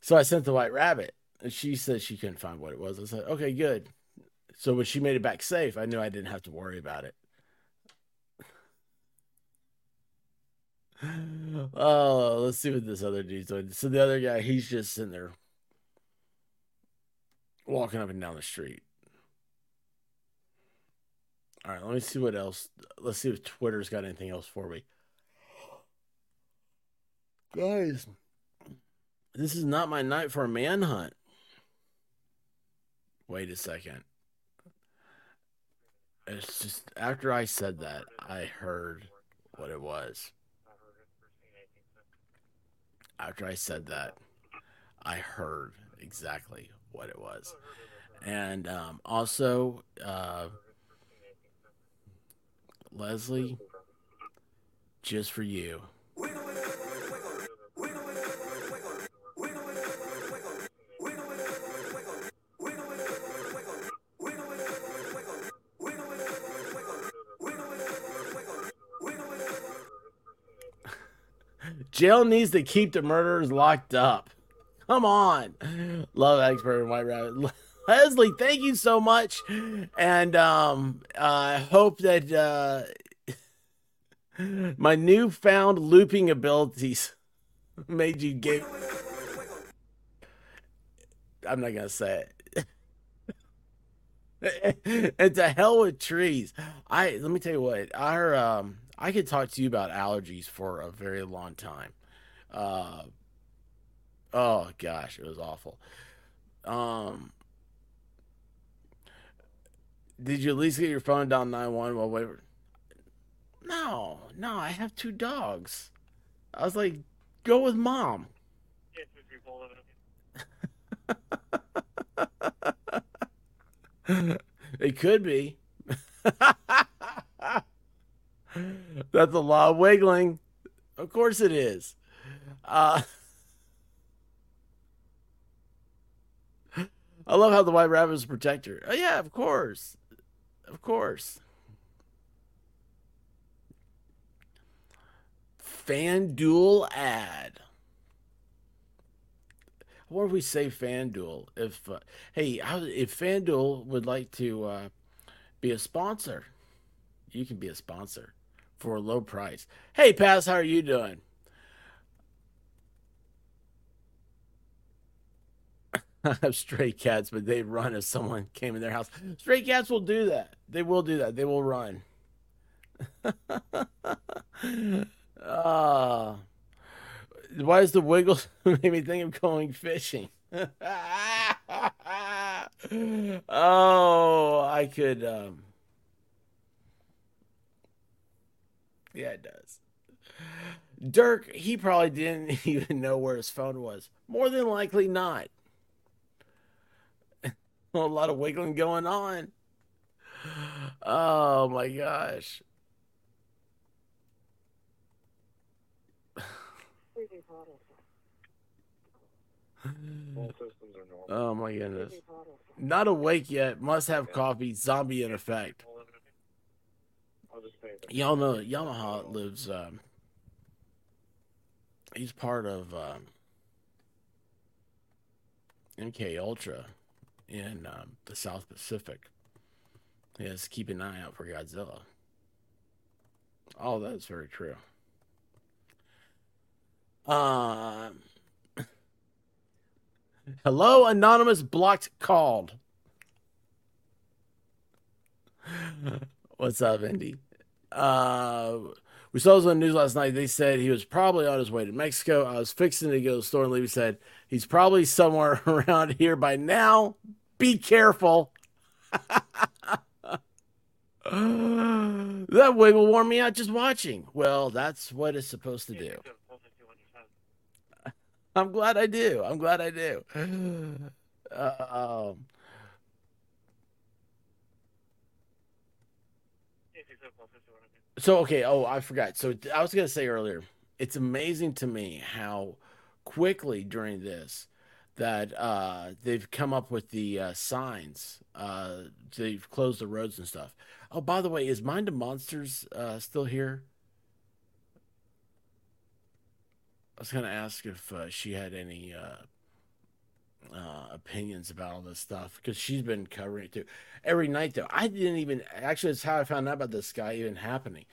So I sent the White Rabbit, and she said she couldn't find what it was. I said, okay, good. So when she made it back safe, I knew I didn't have to worry about it. Oh, let's see what this other dude's doing. So the other guy, he's just sitting there walking up and down the street. All right, let me see what else. Let's see if Twitter's got anything else for me. Guys, this is not my night for a manhunt. Wait a second. It's just after I said that, I heard what it was. After I said that, I heard exactly what it was. And um, also, uh, Leslie, just for you. Jail needs to keep the murderers locked up. Come on. Love Expert and White Rabbit. Leslie, thank you so much. And um, I hope that uh, my newfound looping abilities made you gay. I'm not going to say it. And to hell with trees. I Let me tell you what. Our... Um, I could talk to you about allergies for a very long time. Uh, oh, gosh, it was awful. Um, did you at least get your phone down nine one one while waiting? No, no, I have two dogs. I was like, go with mom. It could be. That's a lot of wiggling. Of course it is. Uh, I love how the White Rabbit is a protector. Oh, yeah, of course. Of course. FanDuel ad. What if we say FanDuel? If uh, hey, if FanDuel would like to uh, be a sponsor, you can be a sponsor. For a low price. Hey, Paz, how are you doing? I have stray cats, but they run if someone came in their house. Stray cats will do that. They will do that. They will run. uh, why is the Wiggles made me think of going fishing? Oh, I could. Um... Yeah, it does. Dirk, he probably didn't even know where his phone was. More than likely not. A lot of wiggling going on. Oh, my gosh. Oh, my goodness. Not awake yet. Must have coffee. Zombie in effect. Y'all know Yamaha lives... Um, he's part of um, M K Ultra. In um, the South Pacific. Yes, keep an eye out for Godzilla. Oh, that's very true. Uh, hello, anonymous blocked called. What's up, Indy? Uh, we saw this on the news last night. They said he was probably on his way to Mexico. I was fixing to go to the store, and Levy said, he's probably somewhere around here by now. Be careful. That way will warm me out just watching. Well, that's what it's supposed to do. I'm glad I do. I'm glad I do. Uh, um. So, okay. Oh, I forgot. So I was going to say earlier, it's amazing to me how quickly during this that uh they've come up with the uh signs. Uh they've closed the roads and stuff. Oh, by the way, is Mind of Monsters uh still here? I was gonna ask if uh, she had any uh uh opinions about all this stuff, because she's been covering it too every night. Though I didn't even actually, it's how I found out about this guy even happening.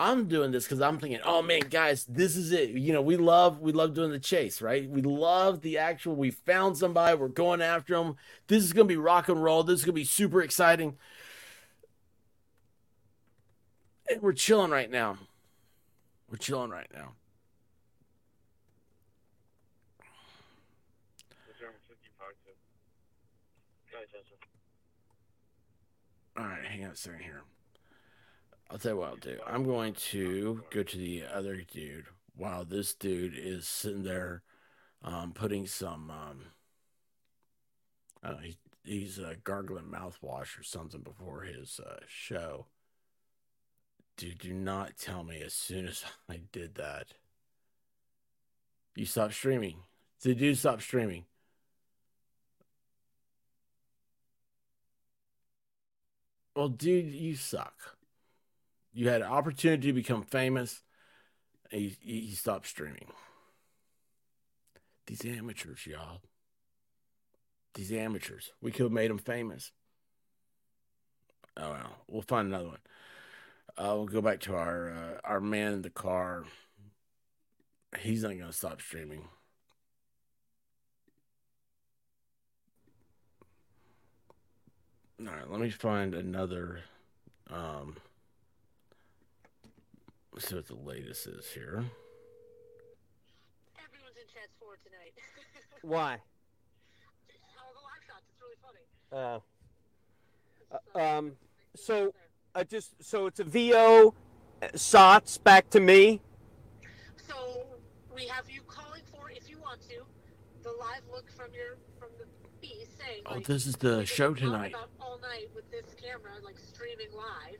I'm doing this because I'm thinking, oh man, guys, this is it. You know, we love we love doing the chase, right? We love the actual, we found somebody, we're going after them. This is going to be rock and roll. This is going to be super exciting. And we're chilling right now. We're chilling right now. All right, hang on a second here. I'll tell you what I'll do. I'm going to go to the other dude while this dude is sitting there um, putting some, um, I don't know, he, he's uh, gargling mouthwash or something before his uh, show. Dude, do not tell me as soon as I did that. You stopped streaming. The dude stopped streaming. Well, dude, you suck. You had an opportunity to become famous, and you, you stopped streaming. These amateurs, y'all. These amateurs. We could have made them famous. Oh, well. We'll find another one. Uh, we'll go back to our uh, our man in the car. He's not going to stop streaming. All right, let me find another... Um, Let's see what the latest is here. Everyone's in Chads Ford tonight. Why? All the live shots. It's really funny. Oh. Uh, uh, um. So, I uh, just so it's a V O S O T S back to me. So we have you calling for, if you want to, the live look from your from the B saying. Oh, like, this is the show tonight. About all night with this camera, like streaming live.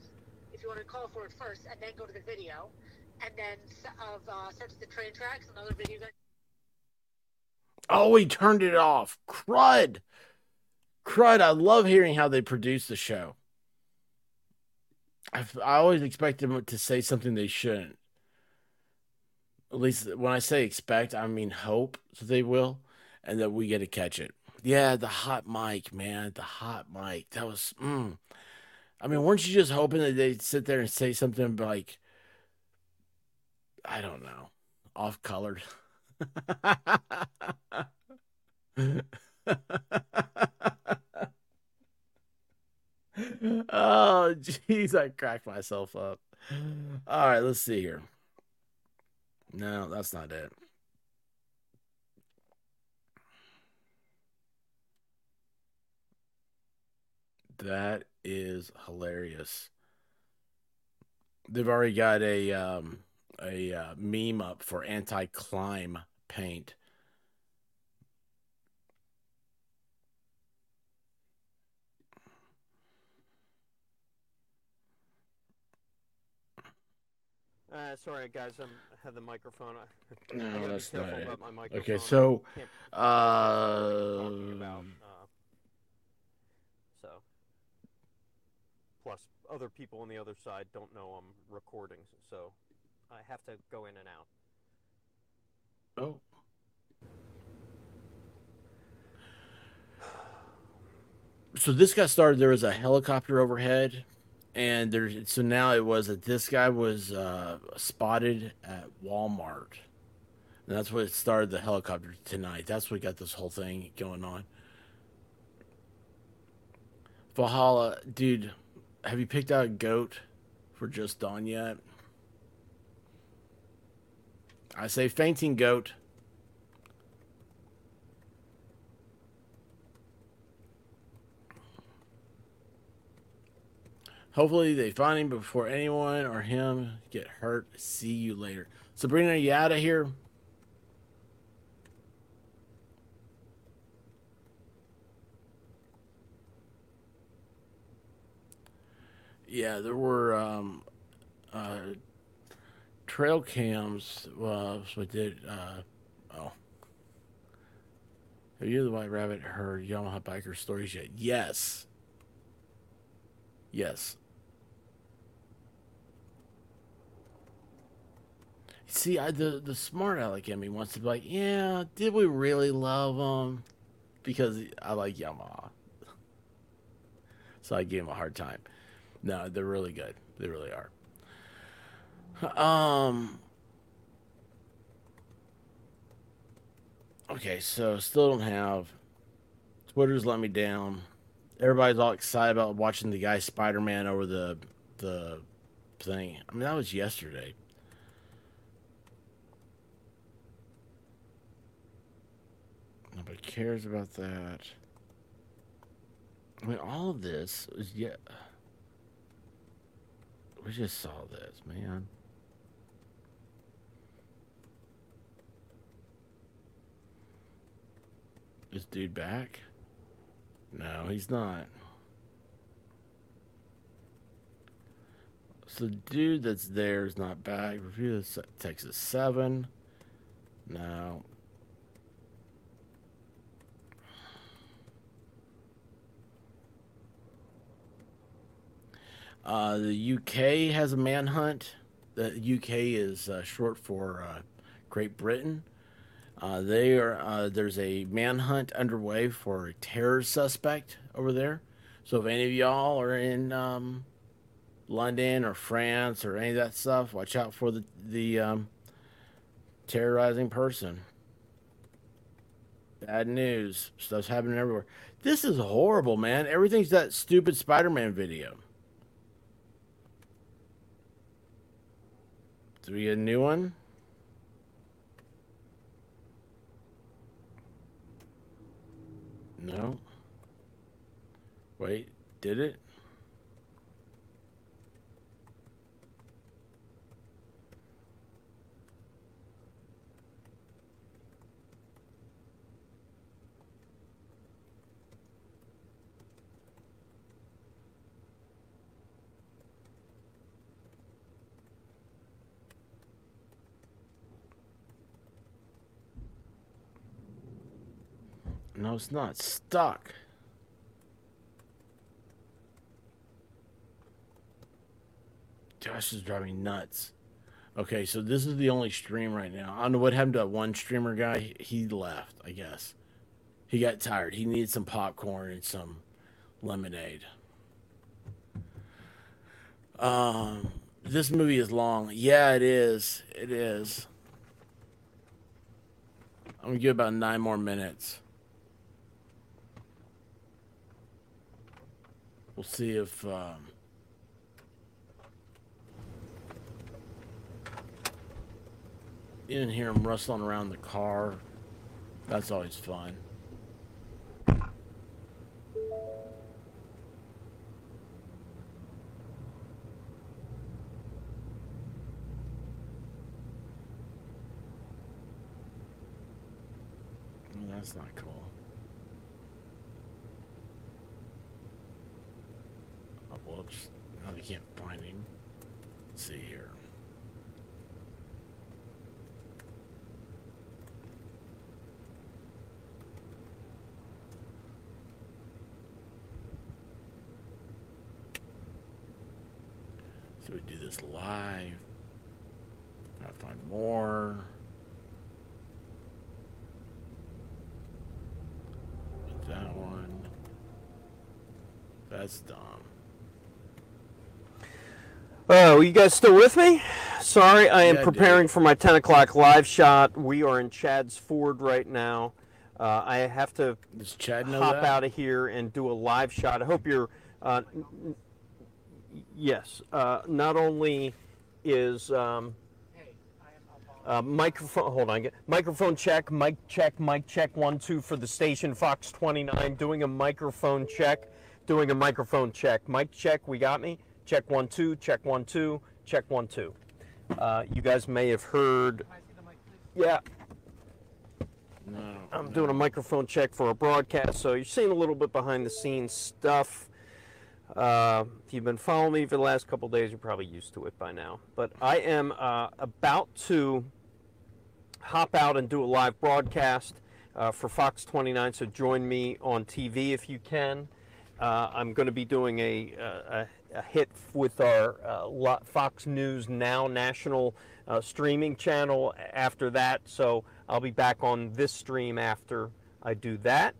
If you want to call for it first and then go to the video and then of uh send to the train tracks, another video that... Oh, he turned it off. Crud. Crud. I love hearing how they produce the show. I I always expect them to say something they shouldn't. At least when I say expect, I mean hope so they will, and that we get to catch it. Yeah, the hot mic, man. The hot mic. That was... Mm. I mean, weren't you just hoping that they'd sit there and say something like, I don't know, off-colored? Oh, jeez, I cracked myself up. All right, let's see here. No, that's not it. That is hilarious. They've already got a um, a uh, meme up for anti-climb paint. Uh, sorry, guys, I had the microphone. I, no, I that's not it. About my microphone. Okay, so... Uh, talking about, uh, so, plus, other people on the other side don't know I'm recording, so I have to go in and out. Oh. So this got started. There was a helicopter overhead. And there, so now it was that this guy was uh, spotted at Walmart. And that's what started the helicopter tonight. That's what got this whole thing going on. Valhalla, dude, have you picked out a goat for Just Dawn yet? I say fainting goat. Hopefully they find him before anyone or him get hurt. See you later. Sabrina, are you out of here? Yeah, there were um, uh, trail cams. Well, so did, uh, oh. Have you, the White Rabbit, heard Yamaha biker stories yet? Yes. Yes. See, I, the, the smart aleck in me wants to be like, yeah, did we really love him? Because I like Yamaha. So I gave him a hard time. No, they're really good. They really are. Um. Okay, so still don't have. Twitter's let me down. Everybody's all excited about watching the guy Spider-Man over the the thing. I mean, that was yesterday. Nobody cares about that. I mean, all of this is yeah. We just saw this, man. Is dude back? No, he's not. So the dude that's there is not back. Review Texas seven. No. Uh, the U K has a manhunt. The U K is uh, short for uh, Great Britain. Uh, they are, uh, there's a manhunt underway for a terror suspect over there. So if any of y'all are in um, London or France or any of that stuff, watch out for the, the um, terrorizing person. Bad news. Stuff's happening everywhere. This is horrible, man. Everything's that stupid Spider-Man video. Do we get a new one? No. Wait, did it? No, it's not stuck. Josh is driving me nuts. Okay, so this is the only stream right now. I don't know what happened to that one streamer guy. He left, I guess. He got tired. He needed some popcorn and some lemonade. Um, this movie is long. Yeah, it is. It is. I'm going to give about nine more minutes. We'll see if um, you didn't hear him rustling around the car. That's always fun. That's not cool. Oh, whoops. Now they can't find him. Let's see here. So we do this live. Gotta find more. That one. That's dumb. Oh, you guys still with me? Sorry, I am yeah, preparing I for my ten o'clock live shot. We are in Chads Ford right now. Uh, I have to Does Chad know hop that? out of here and do a live shot. I hope you're... Uh, yes. Uh, not only is... Um, Uh, microphone, hold on. Microphone check, mic check, mic check, one, two for the station, Fox twenty-nine, doing a microphone check, doing a microphone check. Mic check, we got me? Check, one, two, check, one, two, check, one, two. Uh, you guys may have heard. Can I see the mic, please? Yeah. No. I'm no. doing a microphone check for a broadcast, so you're seeing a little bit behind the scenes stuff. Uh, if you've been following me for the last couple days, you're probably used to it by now. But I am uh, about to hop out and do a live broadcast uh, for Fox twenty-nine, so join me on T V if you can. Uh, I'm going to be doing a, a, a hit with our uh, Fox News Now national uh, streaming channel after that, so I'll be back on this stream after I do that.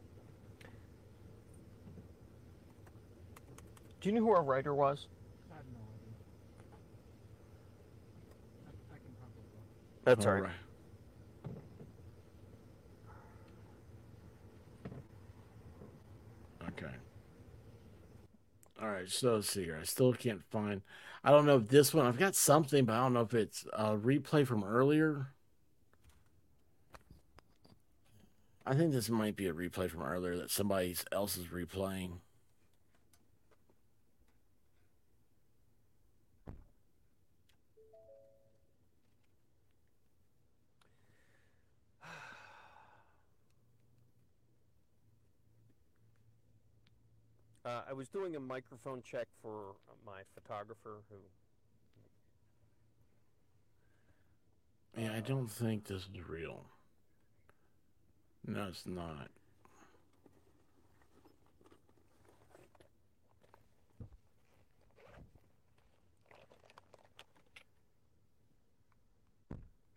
Do you know who our writer was? I have no idea. I, I can probably go. That's all right. right. Okay. All right, so let's see here. I still can't find... I don't know if this one... I've got something, but I don't know if it's a replay from earlier. I think this might be a replay from earlier that somebody else is replaying. Uh, I was doing a microphone check for my photographer who... Yeah, I don't think this is real. No, it's not.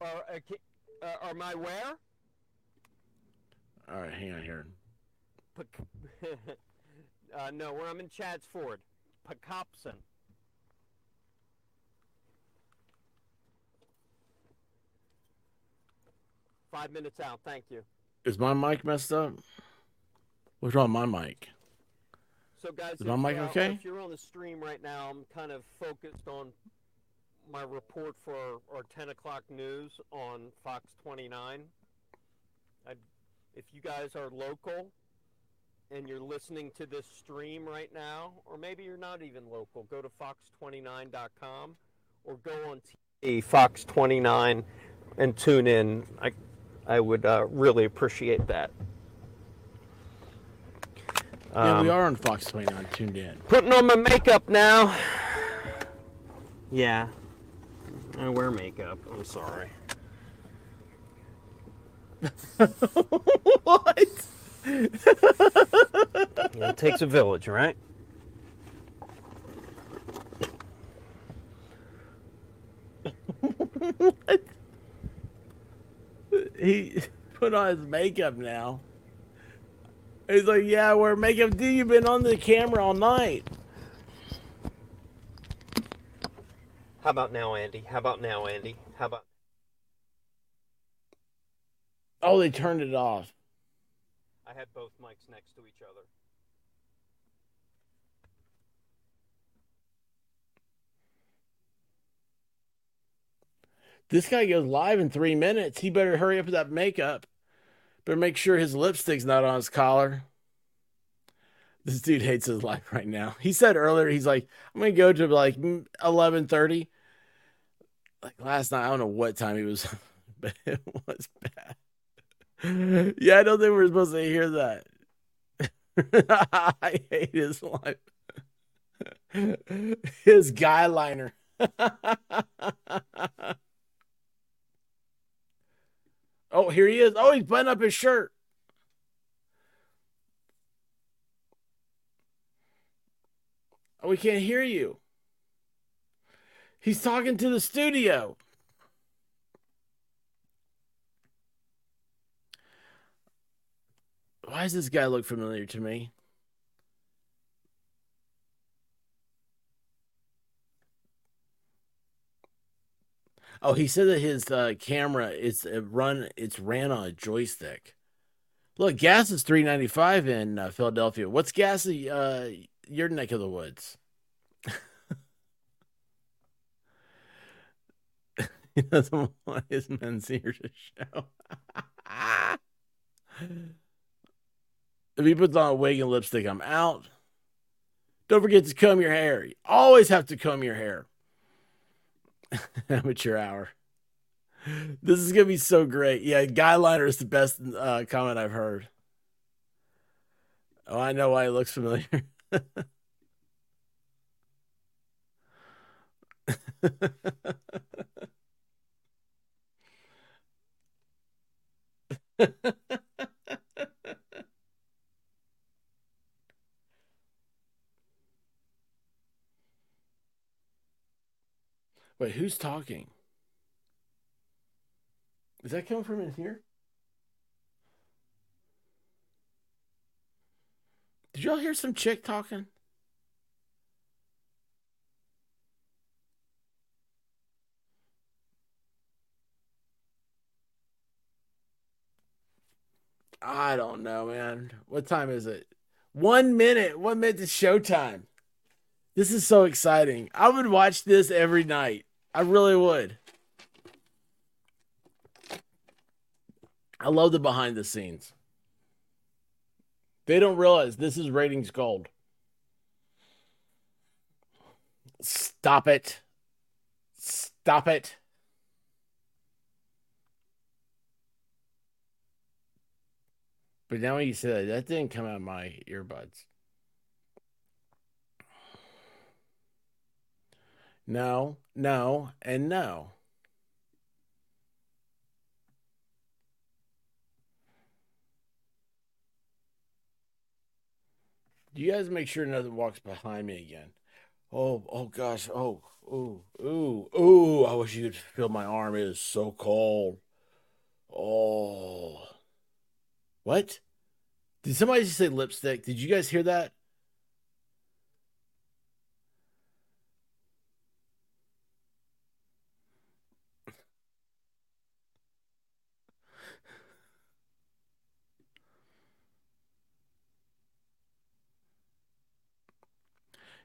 Are, uh, can, uh, are my where? All right, hang on here. Uh, no, where I'm in Chads Ford, Pecopson. Five minutes out, thank you. Is my mic messed up? What's wrong with my mic? So guys, is my mic okay? If you're on the stream right now, I'm kind of focused on my report for our, our ten o'clock news on Fox twenty-nine. I, if you guys are local and you're listening to this stream right now, or maybe you're not even local, go to fox twenty-nine dot com or go on T V Fox twenty-nine and tune in. I, I would uh, really appreciate that. Yeah, um, we are on Fox twenty-nine, tuned in. Putting on my makeup now. Yeah, I wear makeup. I'm sorry. What? Yeah, it takes a village, right? What? He put on his makeup now. He's like, yeah, I wear makeup. Dude, you've been on the camera all night. How about now, Andy? How about now, Andy? How about... Oh, they turned it off. I had both mics next to each other. this guy goes live in three minutes. He better hurry up with that makeup. Better make sure his lipstick's not on his collar. This dude hates his life right now. He said earlier, he's like, I'm going to go to like eleven thirty. Like last night, I don't know what time he was, but it was bad. Yeah, I don't think we were supposed to hear that. I hate his life. His guy liner. Oh, here he is. Oh, he's buttoning up his shirt. Oh, we can't hear you. He's talking to the studio. Why does this guy look familiar to me? Oh, he said that his uh, camera is uh, run. It's ran on a joystick. Look, gas is three ninety five in uh, Philadelphia. What's gas? Uh, your neck of the woods. He doesn't want his men's here to show. If he puts on a wig and lipstick, I'm out. Don't forget to comb your hair. You always have to comb your hair. Amateur hour. This is gonna be so great. Yeah, guy liner is the best uh, comment I've heard. Oh, I know why he looks familiar. Wait, who's talking? Is that coming from in here? Did y'all hear some chick talking? I don't know, man. What time is it? One minute. One minute to showtime. This is so exciting. I would watch this every night. I really would. I love the behind the scenes. They don't realize this is ratings gold. Stop it. Stop it. But now when you said that, that didn't come out of my earbuds. No, no, and no. You guys make sure nothing walks behind me again. Oh, oh gosh. Oh, ooh, ooh, ooh. I wish you could feel my arm. It is so cold. Oh. What? Did somebody just say lipstick? Did you guys hear that?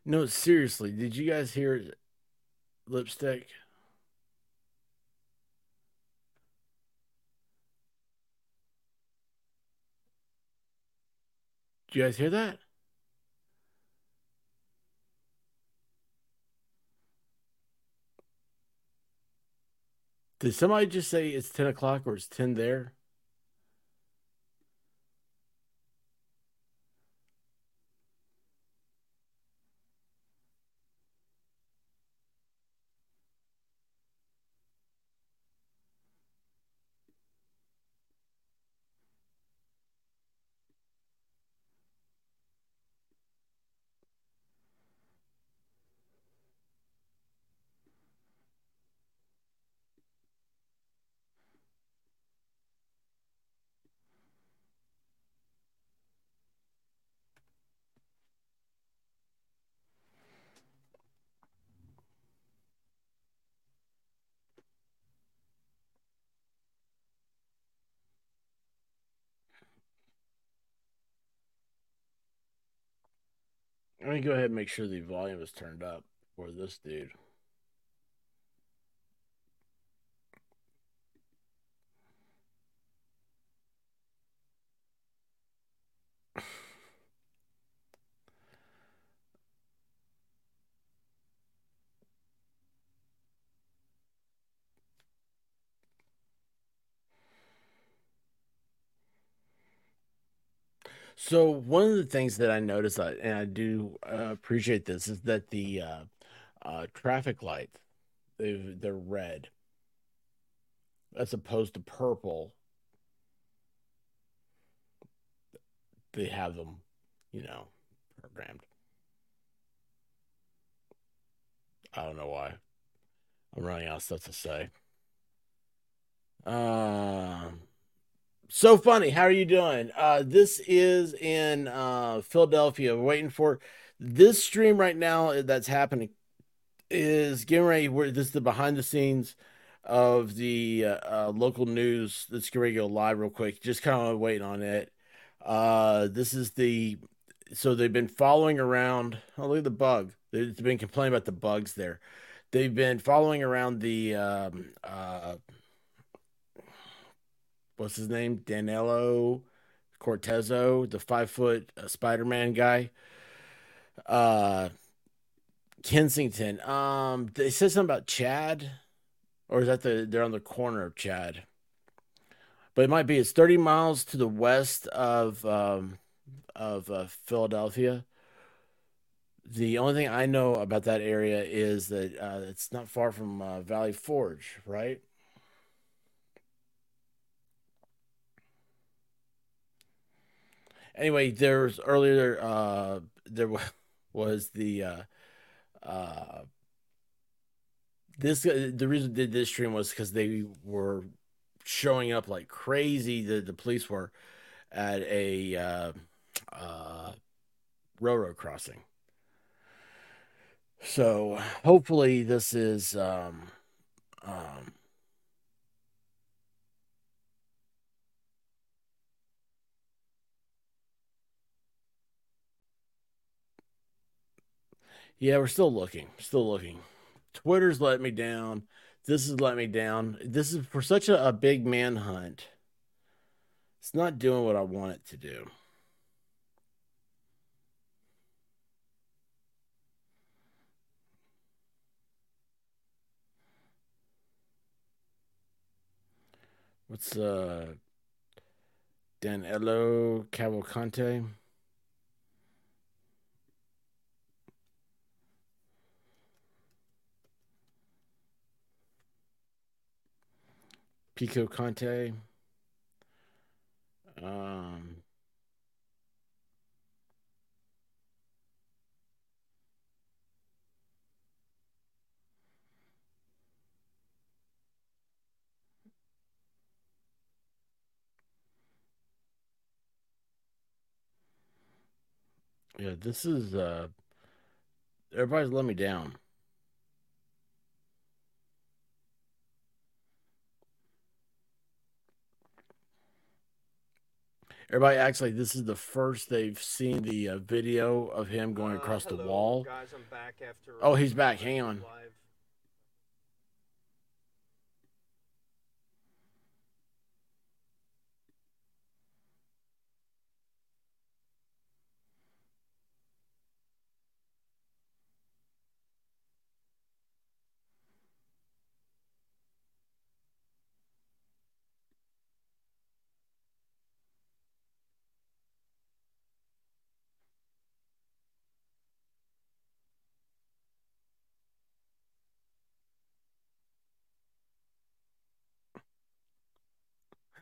No, seriously, did you guys hear it? Lipstick? Did you guys hear that? Did somebody just say it's ten o'clock or it's ten there? Let me go ahead and make sure the volume is turned up for this dude. So one of the things that I noticed, uh, and I do uh, appreciate this, is that the uh, uh, traffic lights, they've, they're red as opposed to purple. They have them, you know, programmed. I don't know why. I'm running out of stuff to say. Uh, so funny. How are you doing? Uh, this is in uh, Philadelphia. We're waiting for this stream right now that's happening is getting ready. We're, this is the behind the scenes of the uh, uh, local news that's going to go live real quick. Just kind of waiting on it. Uh, this is the, so they've been following around. Oh, look at the bug. They've been complaining about the bugs there. They've been following around the, um, uh, what's his name? Danilo Cortezo, the five foot uh, Spider-Man guy. Uh, Kensington. Um, they said something about Chad, or is that the, they're on the corner of Chad, but it might be, it's thirty miles to the west of, um, of, uh, Philadelphia. The only thing I know about that area is that uh, it's not far from uh, Valley Forge, right? Anyway, there's earlier uh, there was the uh, uh, this the reason they did this stream was because they were showing up like crazy. The the police were at a uh, uh, railroad crossing. So hopefully this is um, um, yeah, we're still looking, still looking. Twitter's let me down. This is let me down. This is for such a, a big manhunt. It's not doing what I want it to do. What's uh Danilo Cavalcante? Pico Conte. Um Yeah, this is, uh, everybody's let me down. Everybody acts like this is the first they've seen the uh, video of him going across uh, hello, the wall. Guys, I'm back after oh, he's back. Hang on. Live.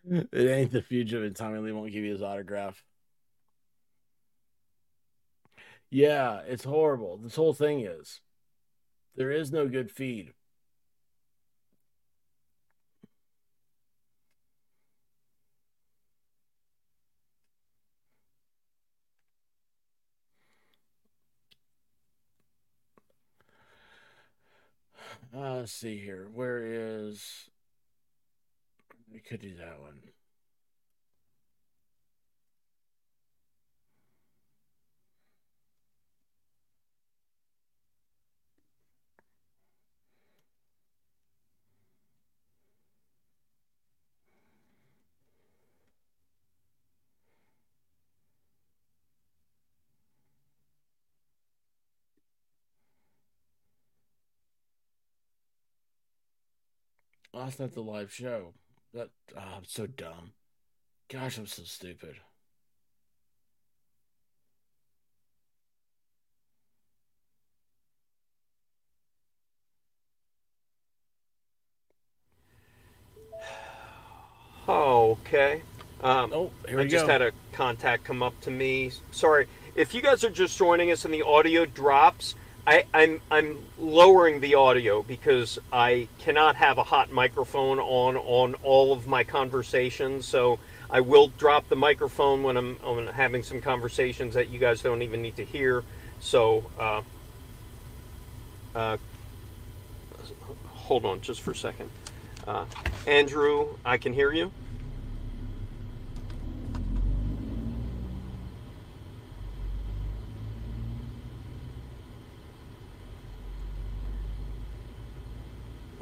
It ain't the fugitive, and Tommy Lee won't give you his autograph. Yeah, it's horrible. This whole thing is. There is no good feed. Uh, let's see here. Where is... We could do that one. Oh, that's not the live show. That, oh, I'm so dumb. Gosh, I'm so stupid. Oh, okay. Um, oh, here we go. I just had a contact come up to me. Sorry, if you guys are just joining us and the audio drops, I, I'm I'm lowering the audio because I cannot have a hot microphone on on all of my conversations. So I will drop the microphone when I'm, when I'm having some conversations that you guys don't even need to hear. So uh, uh, hold on just for a second. Uh, Andrew, I can hear you.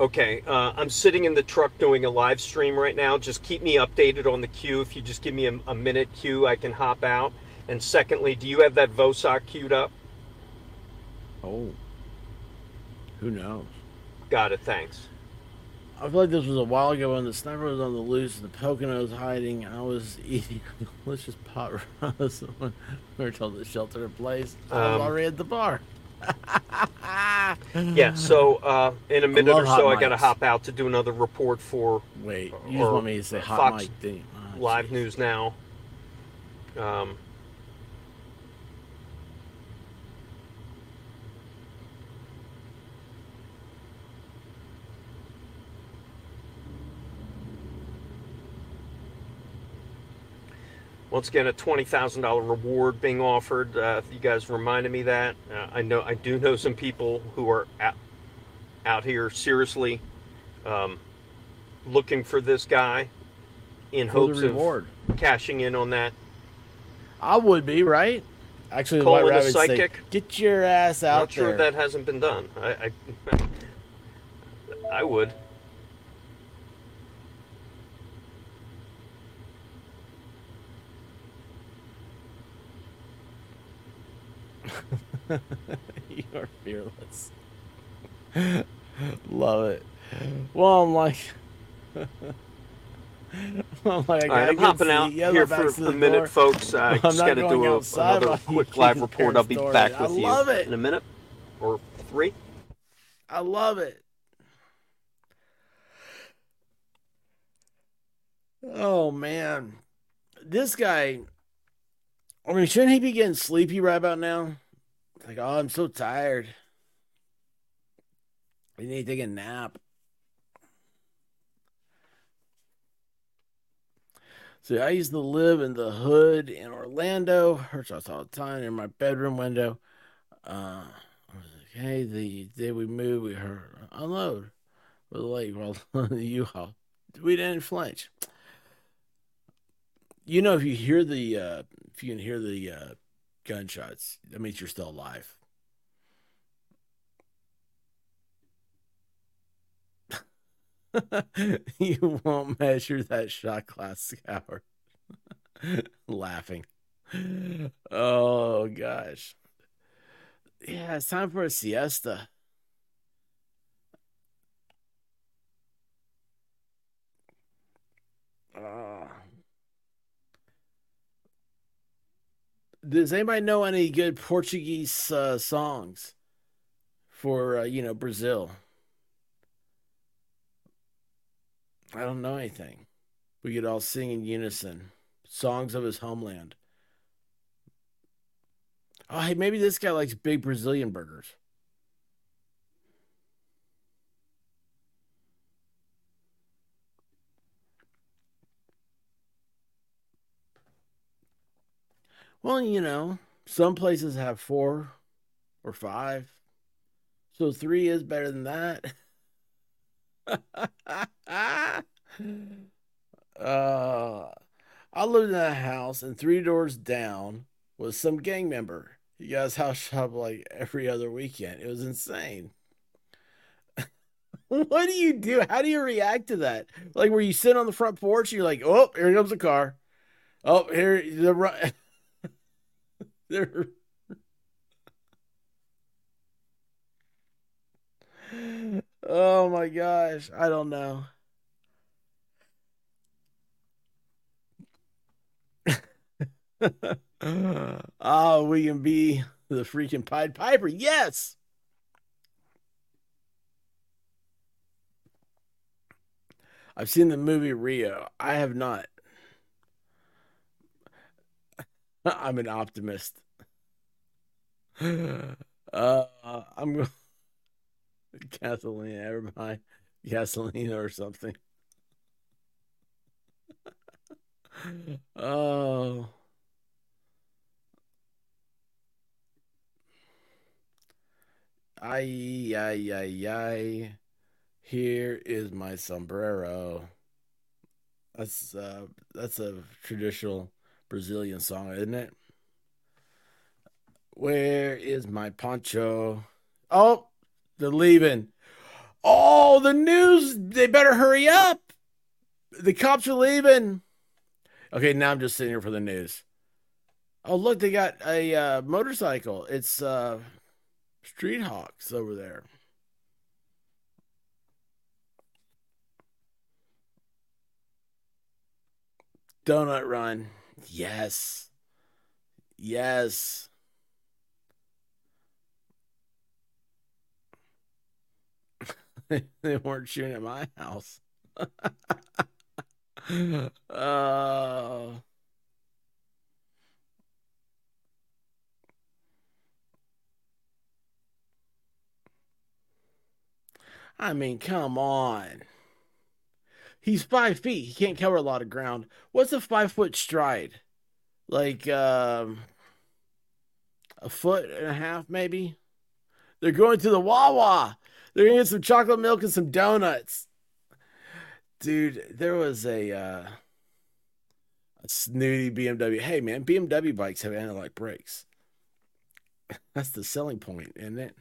Okay, uh, I'm sitting in the truck doing a live stream right now. Just keep me updated on the queue. If you just give me a, a minute queue, I can hop out. And secondly, do you have that Vosoc queued up? Oh, who knows? Got it, thanks. I feel like this was a while ago when the sniper was on the loose and the Pocono was hiding. I was eating a delicious pot roast. We were told to shelter in place. I was um, already at the bar. Yeah, so uh, in a minute or so, mics. I got to hop out to do another report for Wait, you just want me to say hot Fox mic thing. Oh, Live geez. News Now. Um, Once again, a twenty thousand dollars reward being offered. Uh, you guys reminded me that. Uh, I know I do know some people who are out, out here seriously um, looking for this guy in hopes of cashing in on that. I would be, right? Actually, White Rabbit say, get your ass out there. Not sure that hasn't been done. I, I, I would. You are fearless. Love it. Well, I'm like, well, I'm, like, right, I'm hopping out here for a minute, door. Folks. I just got to do a, another quick live report. I'll be started. back with you it. in a minute or three. I love it. Oh man, this guy. I mean, shouldn't he be getting sleepy right about now? It's like, oh, I'm so tired. I need to take a nap. So I used to live in the hood in Orlando. Hurt shots all the time in my bedroom window. Uh, I was like, hey, the day we moved, we heard unload. We're like, well, the U-Haul. We didn't flinch. You know, if you hear the... Uh, If you can hear the uh, gunshots, that means you're still alive. You won't measure that shot glass scour. Laughing. Oh, gosh. Yeah, it's time for a siesta. Oh. Does anybody know any good Portuguese uh, songs for, uh, you know, Brazil? I don't know anything. We could all sing in unison. Songs of his homeland. Oh, hey, maybe this guy likes big Brazilian burgers. Well, you know, some places have four or five. So three is better than that. uh, I lived in a house and three doors down was some gang member. He got his house shop like every other weekend. It was insane. What do you do? How do you react to that? Like, were you sitting on the front porch and you're like, oh, here comes a car. Oh, here the right. Oh my gosh, I don't know. Oh, we can be the freaking Pied Piper. Yes. I've seen the movie Rio. I have not. I'm an optimist. Uh, I'm going gasoline. Everybody, gasoline or something. Oh. Ay, ay, ay, ay. Here is my sombrero. That's uh, that's a traditional Brazilian song, isn't it? Where is my poncho? Oh, they're leaving. Oh, the news. They better hurry up. The cops are leaving. Okay, now I'm just sitting here for the news. Oh, look, they got a uh, motorcycle. It's uh, Street Hawks over there. Donut Run. Yes. Yes. They weren't shooting at my house. uh, I mean, come on. He's five feet. He can't cover a lot of ground. What's a five-foot stride? Like um, a foot and a half, maybe? They're going to the Wawa. They're going to get some chocolate milk and some donuts. Dude, there was a, uh, a snooty B M W. Hey, man, B M W bikes have anti-lock brakes. That's the selling point, isn't it?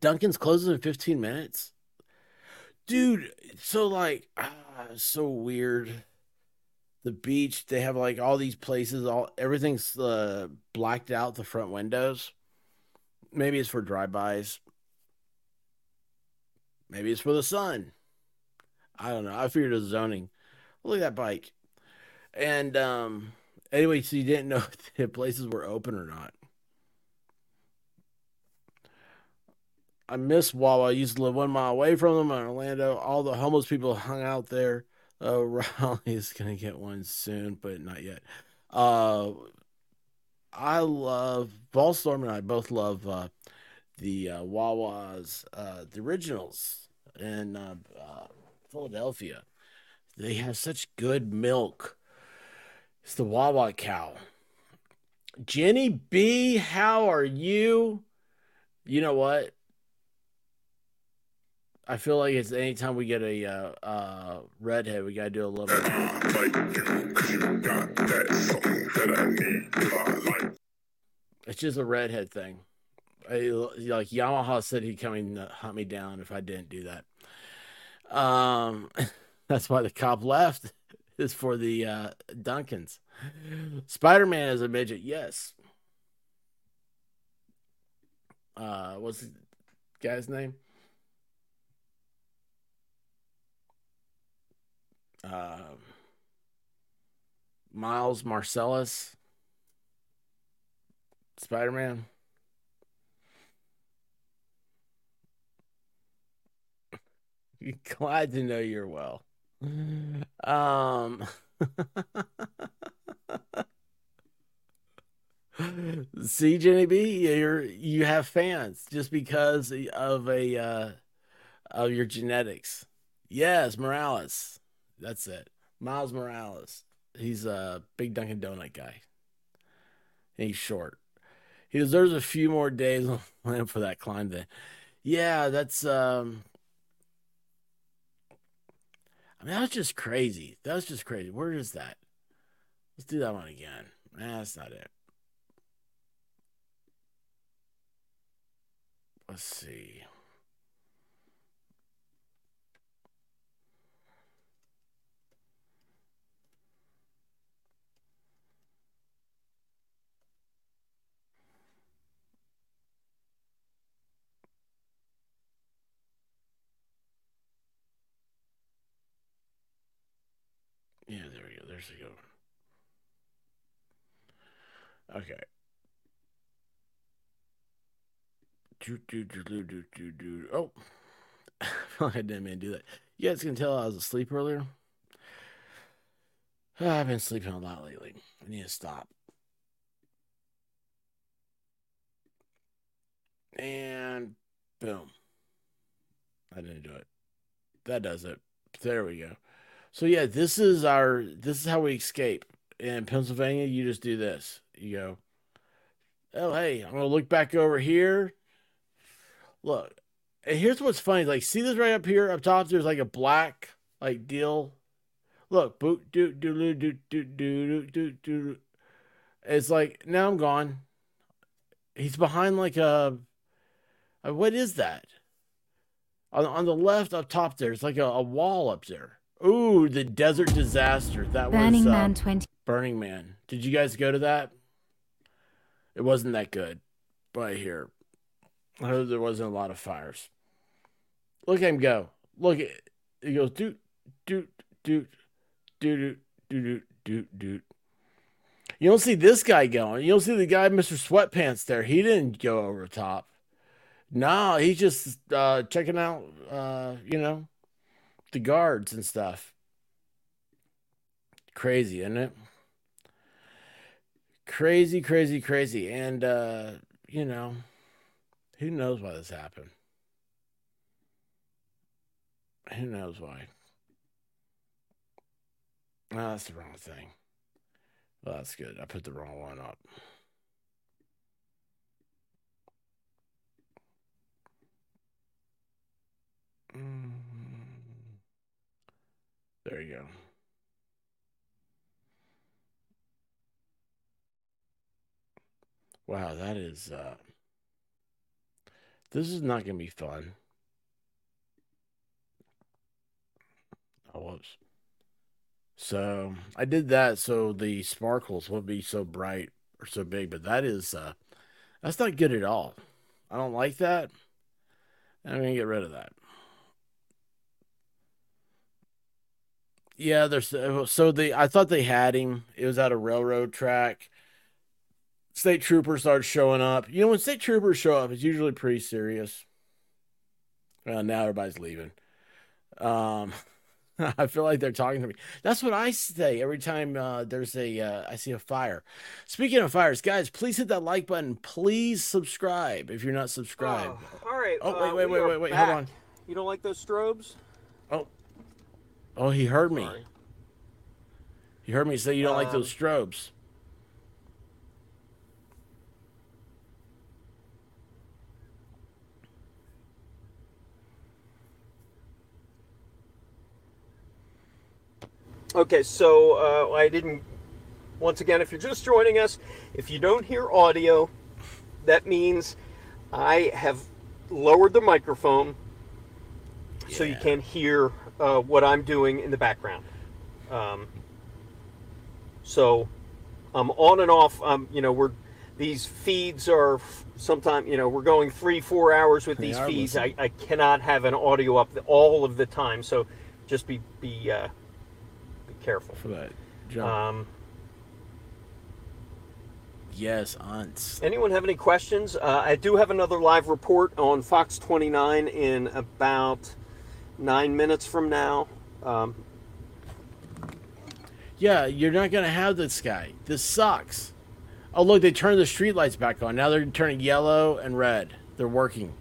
Dunkin's closes in fifteen minutes. Dude, so like, ah, so weird. The beach, they have like all these places, all everything's uh, blacked out the front windows. Maybe it's for drive-bys. Maybe it's for the sun. I don't know. I figured it was zoning. Look at that bike. And um, anyway, so you didn't know if places were open or not. I miss Wawa. I used to live one mile away from them in Orlando. All the homeless people hung out there. Oh, Raleigh is going to get one soon, but not yet. Uh, I love, Ballstorm and I both love uh, the uh, Wawa's, uh, the originals in uh, uh, Philadelphia. They have such good milk. It's the Wawa cow. Jenny B, how are you? You know what? I feel like it's anytime we get a uh, uh, redhead, we gotta do a little bit. It's just a redhead thing. I, like Yamaha said, he'd come and hunt me down if I didn't do that. Um, that's why the cop left. Is for the uh, Duncans. Spider-Man is a midget. Yes. Uh, what's the guy's name? Uh, Miles Marcellus, Spider-Man. Glad to know you're well. Um, see, Jenny B, you're you have fans just because of a uh, of your genetics. Yes, Morales. That's it. Miles Morales. He's a big Dunkin' Donut guy. And he's short. He deserves a few more days on land for that climb then. Yeah, that's um I mean that's just crazy. That's just crazy. Where is that? Let's do that one again. Nah, that's not it. Let's see. Yeah, there we go. There's a good one. Okay. Do, do, do, do, do, do, do. Oh, I feel like I didn't mean to do that. You guys can tell I was asleep earlier. Oh, I've been sleeping a lot lately. I need to stop. And boom. I didn't do it. That does it. There we go. So yeah, this is our, this is how we escape. In Pennsylvania, you just do this. You go, oh, hey, I'm going to look back over here. Look, and here's what's funny. Like, see this right up here? Up top, there's like a black, like, deal. Look, boot, do, do, do, do, do, do, do. It's like, now I'm gone. He's behind like a, a what is that? On, on the left up top there, it's like a, a wall up there. Ooh, the desert disaster. That Burning was uh, Man twenty. Burning Man. Did you guys go to that? It wasn't that good. Right here. I heard there wasn't a lot of fires. Look at him go. Look at it. He goes doot, doot, doot, doot, doot, doot, doot, doot. You don't see this guy going. You don't see the guy, Mister Sweatpants there. He didn't go over top. No, he's just uh, checking out, uh, you know, the guards and stuff. Crazy, isn't it? Crazy, crazy, crazy. And, uh, you know, who knows why this happened? Who knows why? Oh, that's the wrong thing. Well, that's good. I put the wrong one up. Mm. There you go. Wow, that is, uh, this is not going to be fun. Oh, whoops. So I did that so the sparkles won't be so bright or so big, but that is, uh, that's not good at all. I don't like that. I'm going to get rid of that. Yeah, there's so they. I thought they had him. It was at a railroad track. State troopers start showing up. You know, when state troopers show up, it's usually pretty serious. Well, now everybody's leaving. Um, I feel like they're talking to me. That's what I say every time uh, there's a uh, I see a fire. Speaking of fires, guys, please hit that like button. Please subscribe if you're not subscribed. Oh, all right. Oh uh, wait, wait, wait, wait, wait. Back. Hold on. You don't like those strobes? Oh. Oh, he heard me. Sorry. He heard me say you don't um, like those strobes. Okay, so uh, I didn't... Once again, if you're just joining us, if you don't hear audio, that means I have lowered the microphone yeah. so you can't hear... Uh, what I'm doing in the background. Um, so I'm um, on and off. Um, you know, we're these feeds are f- sometimes, you know, we're going three, four hours with these feeds. I, I cannot have an audio up all of the time. So just be, be, uh, be careful for that. John. Um, yes. Aunts. Anyone have any questions? Uh, I do have another live report on Fox twenty-nine in about nine minutes from now. Um, yeah, you're not going to have this guy. This sucks. Oh, look, they turned the streetlights back on. Now they're turning yellow and red. They're working.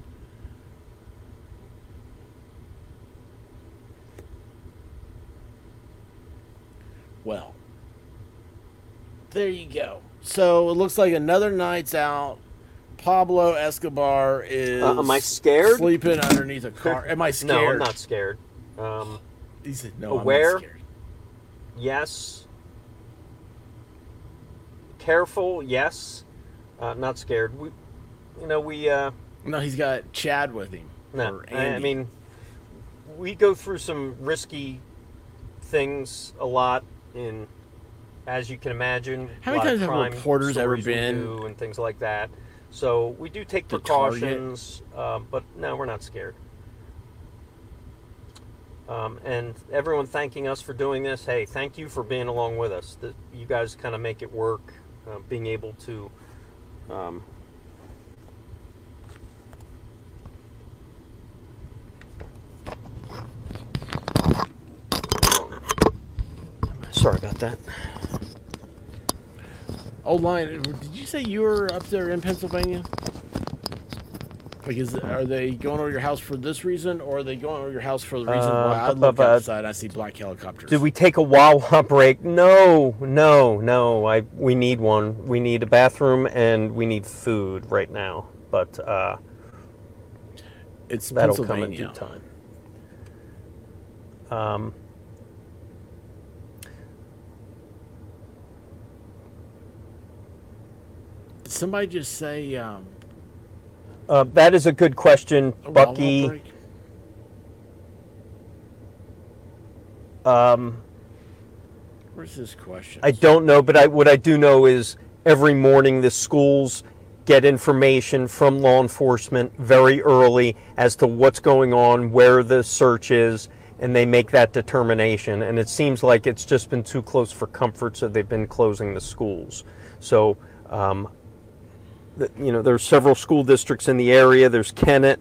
Well, there you go. So it looks like another night's out. Pablo Escobar is uh, am I scared? Sleeping underneath a car. Am I scared? No, I'm not scared. Um, he said, no, aware, I'm not scared. Yes. Careful, yes. Uh, not scared. We, you know, we... Uh, no, he's got Chad with him. No, I mean, we go through some risky things a lot in, as you can imagine. How many times have reporters ever been? And things like that. So we do take precautions, uh, but no, we're not scared. Um, and everyone thanking us for doing this. Hey, thank you for being along with us. The, you guys kind of make it work, uh, being able to um, Sorry about that. Old Lion, did you say you were up there in Pennsylvania? Like, is, are they going over your house for this reason, or are they going over your house for the reason uh, why I look uh, outside, I see black helicopters? Did we take a Wawa break? No, no, no. I we need one. We need a bathroom, and we need food right now. But uh, it's that'll come in due time. Um, Did somebody just say... Um, Uh, that is a good question, Bucky. Um, Where's this question? I don't know, but I, what I do know is every morning the schools get information from law enforcement very early as to what's going on, where the search is, and they make that determination. And it seems like it's just been too close for comfort, so they've been closing the schools. So... Um, you know, there's several school districts in the area. There's Kennett,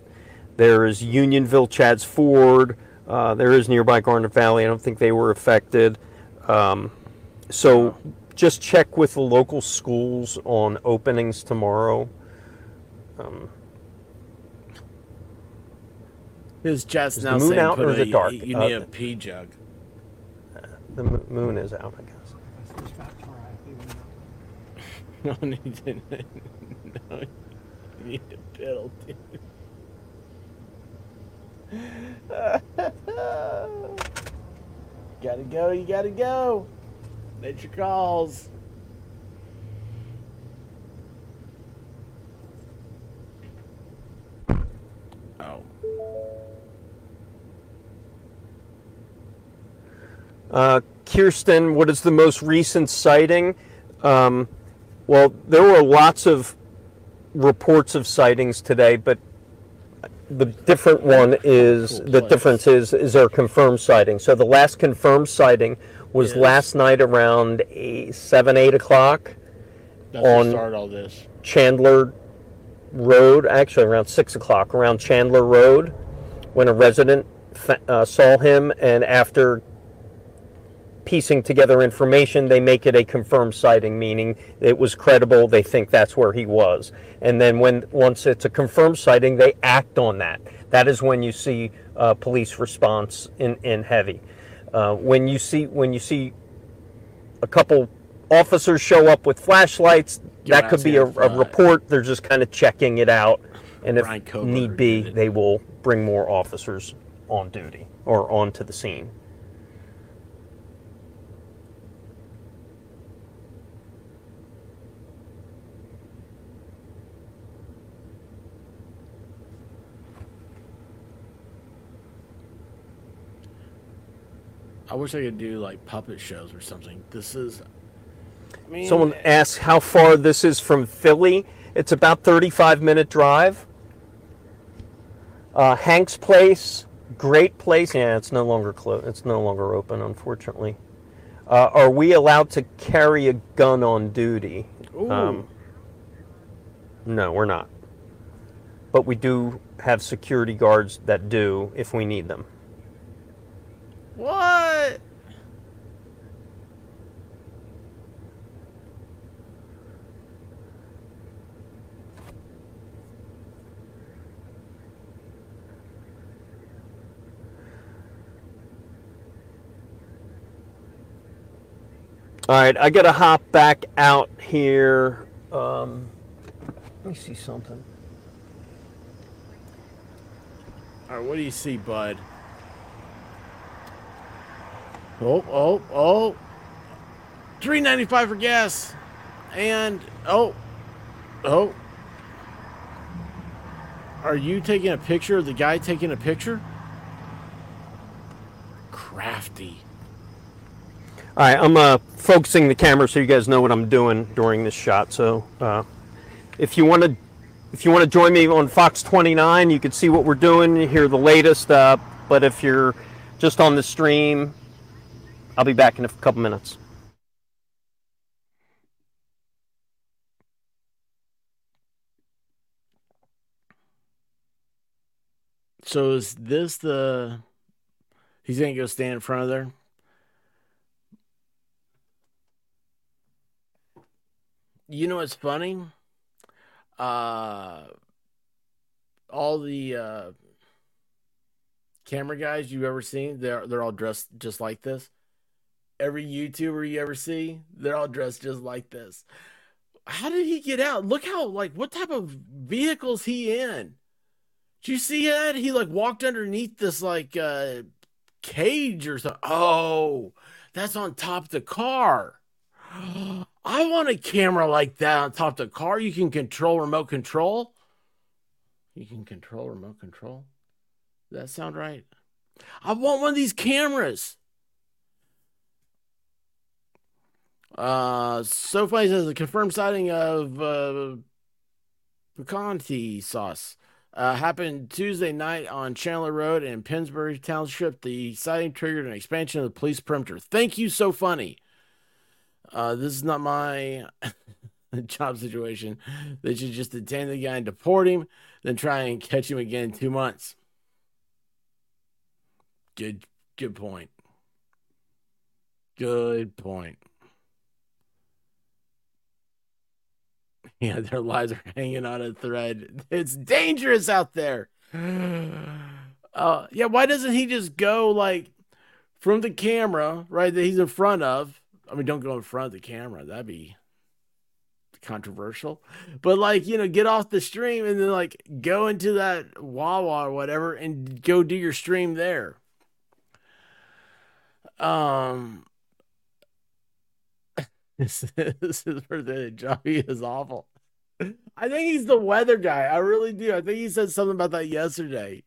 there is Unionville, Chads Ford, uh, there is nearby Garnett Valley. I don't think they were affected. Um, so just check with the local schools on openings tomorrow. Um, is Chads now saying out put or is it dark? You need uh, a pee jug. The moon is out, I guess. No need to. No, you need a pedal, dude. Gotta go. You gotta go. Nature calls. Oh. Uh, Kirsten, what is the most recent sighting? Um. Well, there were lots of reports of sightings today, but the different one is, the difference is, is our confirmed sighting. So the last confirmed sighting was yes. last night around eight, seven, eight o'clock on all this. Chandler Road, actually around six o'clock, around Chandler Road, when a resident uh, saw him, and after piecing together information, they make it a confirmed sighting, meaning it was credible, they think that's where he was. And then when once it's a confirmed sighting, they act on that. That is when you see uh, police response in, in heavy. Uh, when you see when you see a couple officers show up with flashlights, yeah, that could be a, a report. They're just kind of checking it out, and if need be, they will bring more officers on duty or onto the scene. I wish I could do like puppet shows or something. This is. I mean, someone asks how far this is from Philly. It's about thirty-five minute drive. Uh, Hank's Place, great place. Yeah, it's no longer closed. It's no longer open, unfortunately. Uh, are we allowed to carry a gun on duty? Ooh. Um, no, we're not. But we do have security guards that do if we need them. What? All right, I gotta hop back out here. Um, let me see something. All right, what do you see, bud? Oh, oh, oh. three ninety-five for gas. And, oh, oh. Are you taking a picture of the guy taking a picture? Crafty. All right, I'm uh, focusing the camera so you guys know what I'm doing during this shot. So uh, if you want to if you want to join me on Fox twenty-nine, you can see what we're doing. You hear the latest. Uh, but if you're just on the stream... I'll be back in a couple minutes. So is this the... He's going to go stand in front of there? You know what's funny? Uh, all the uh, camera guys you've ever seen, they're they're all dressed just like this. Every YouTuber you ever see, they're all dressed just like this. How did he get out? Look how, like, what type of vehicles he in? Did you see that? He, like, walked underneath this, like, uh, cage or something. Oh, that's on top of the car. I want a camera like that on top of the car. You can control remote control. You can control remote control. Does that sound right? I want one of these cameras. Uh, so funny says a confirmed sighting of uh, picante sauce uh, happened Tuesday night on Chandler Road in Pennsbury Township. The sighting triggered an expansion of the police perimeter. Thank you, so funny. Uh, this is not my job situation. They should just detain the guy and deport him, then try and catch him again in two months. Good, good point. Good point. Yeah, their lives are hanging on a thread. It's dangerous out there. Uh, yeah, why doesn't he just go, like, from the camera, right, that he's in front of? I mean, don't go in front of the camera. That'd be controversial. But, like, you know, get off the stream and then, like, go into that Wawa or whatever and go do your stream there. Um... This is his birthday job. He is awful. I think he's the weather guy. I really do. I think he said something about that yesterday.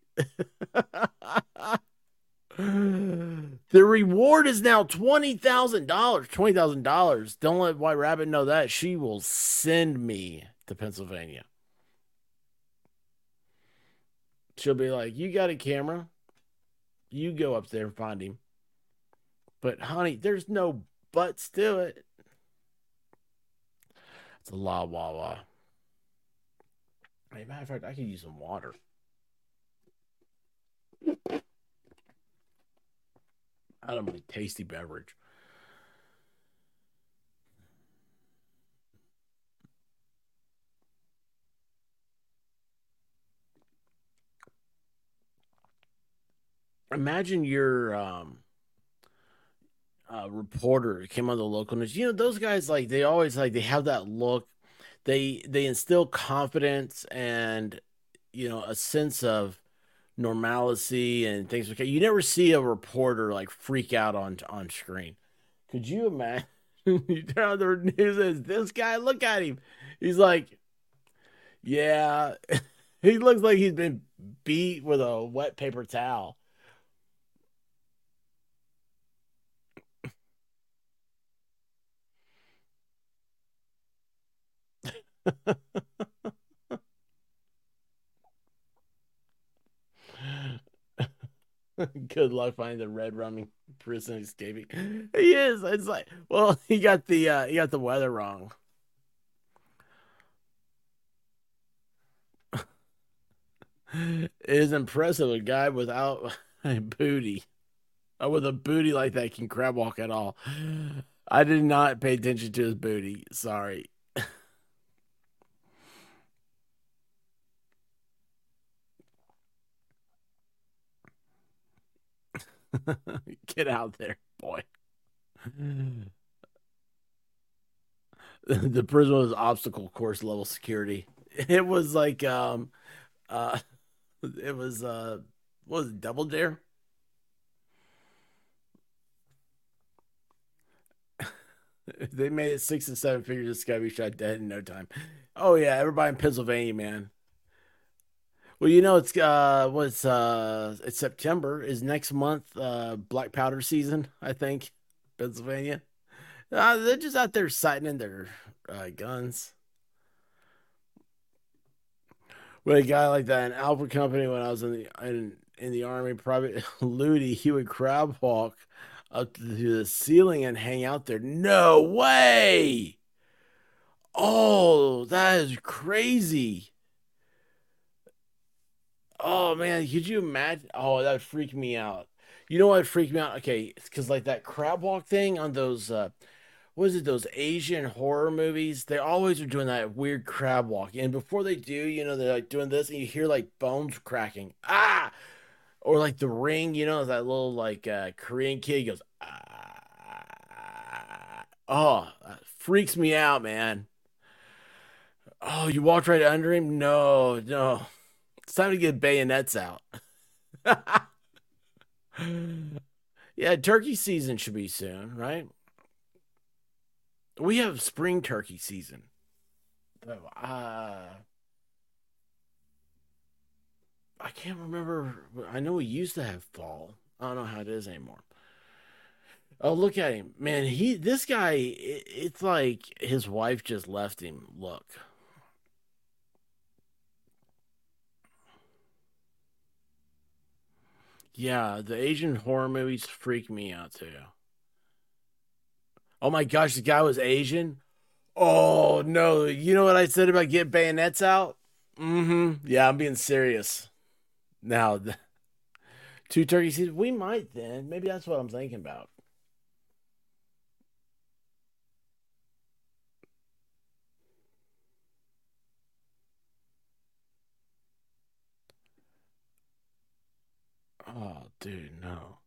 The reward is now twenty thousand dollars. twenty thousand dollars. Don't let White Rabbit know that. She will send me to Pennsylvania. She'll be like, you got a camera? You go up there and find him. But, honey, there's no buts to it. La la la. As a matter of fact, I could use some water. Out of my tasty beverage. Imagine your um Uh, reporter came on the local news. You know, those guys, like, they always, like, they have that look. They they instill confidence and, you know, a sense of normalcy and things like that. You never see a reporter, like, freak out on on screen. Could you imagine? You turn on the news and this guy, look at him. He's like, yeah. He looks like he's been beat with a wet paper towel. Good luck finding the red rummy prison escaping. He is. It's like, well, he got the uh, he got the weather wrong. It is impressive a guy without a booty, or with a booty like that, can crab walk at all. I did not pay attention to his booty. Sorry. Get out there, boy. The prison was obstacle course level security. It was like, um, uh, it was, uh, what was it, Double Dare? They made it six and seven figures. This guy be shot dead in no time. Oh, yeah, everybody in Pennsylvania, man. Well, you know, it's uh, what's uh, it's September is next month, uh, black powder season, I think, Pennsylvania. Uh, they're just out there sighting in their uh, guns. With a guy like that, an Alpha Company, when I was in the in, in the Army, Private Ludi, he would crab walk up to the ceiling and hang out there. No way! Oh, that is crazy. Oh, man, could you imagine? Oh, that would freak me out. You know what would freak me out? Okay, it's because, like, that crab walk thing on those, uh, what is it, those Asian horror movies, they always are doing that weird crab walk. And before they do, you know, they're like doing this and you hear like bones cracking. Ah! Or like The Ring, you know, that little like uh, Korean kid goes, ah. Oh, that freaks me out, man. Oh, you walked right under him? No, no. It's time to get bayonets out. Yeah, turkey season should be soon, right? We have spring turkey season. Oh, uh, I can't remember. I know we used to have fall. I don't know how it is anymore. Oh, look at him. Man, he this guy, it, it's like his wife just left him. Look. Yeah, the Asian horror movies freak me out too. Oh my gosh, the guy was Asian? Oh no, you know what I said about get bayonets out? Mm-hmm. Yeah, I'm being serious. Now, the, two turkey seasons, we might then. Maybe that's what I'm thinking about. Oh, dude, no.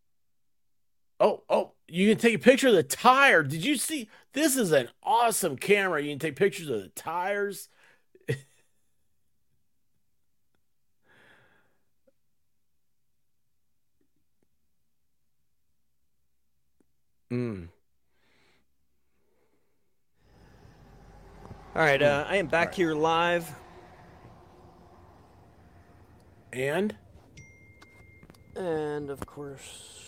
Oh, oh, you can take a picture of the tire. Did you see? This is an awesome camera. You can take pictures of the tires. mm. All right, uh, I am back right. here live. And? And, of course,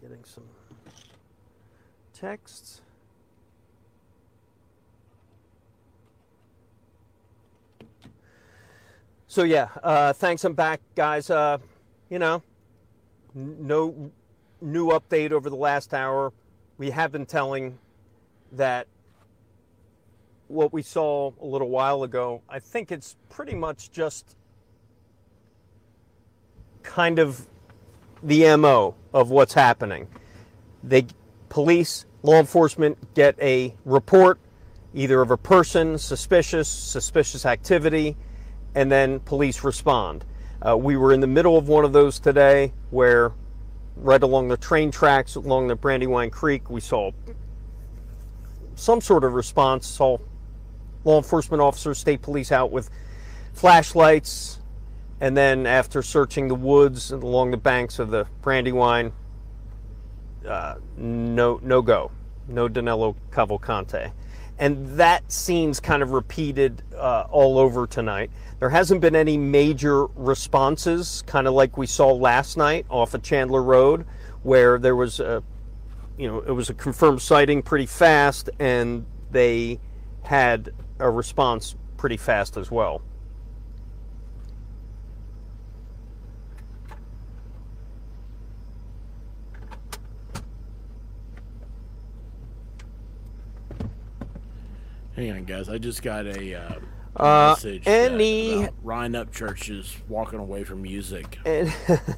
getting some texts. So, yeah, uh, thanks. I'm back, guys. Uh, you know, n- no new update over the last hour. We have been telling that what we saw a little while ago, I think it's pretty much just kind of the M O of what's happening. They, police, law enforcement, get a report either of a person, suspicious, suspicious activity, and then police respond. Uh, we were in the middle of one of those today where right along the train tracks along the Brandywine Creek, we saw some sort of response, saw law enforcement officers, state police out with flashlights. And then after searching the woods and along the banks of the Brandywine, uh, no no go. No Danilo Cavalcante. And that scene's kind of repeated uh, all over tonight. There hasn't been any major responses, kind of like we saw last night off of Chandler Road, where there was a, you know, it was a confirmed sighting pretty fast, and they had a response pretty fast as well. Hang on, guys. I just got a uh, uh, message any, that uh, Ryan Upchurch is walking away from music. And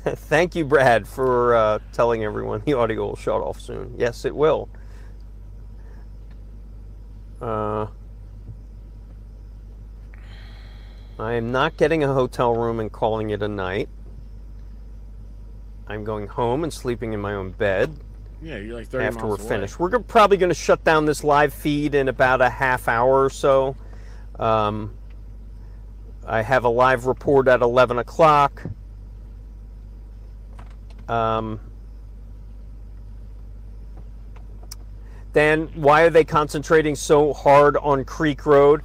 thank you, Brad, for uh, telling everyone the audio will shut off soon. Yes, it will. Uh, I am not getting a hotel room and calling it a night. I'm going home and sleeping in my own bed. Yeah, you're like thirty after miles we're away. Finished. We're go- probably going to shut down this live feed in about a half hour or so. Um, I have a live report at eleven o'clock. Um, Dan, why are they concentrating so hard on Creek Road?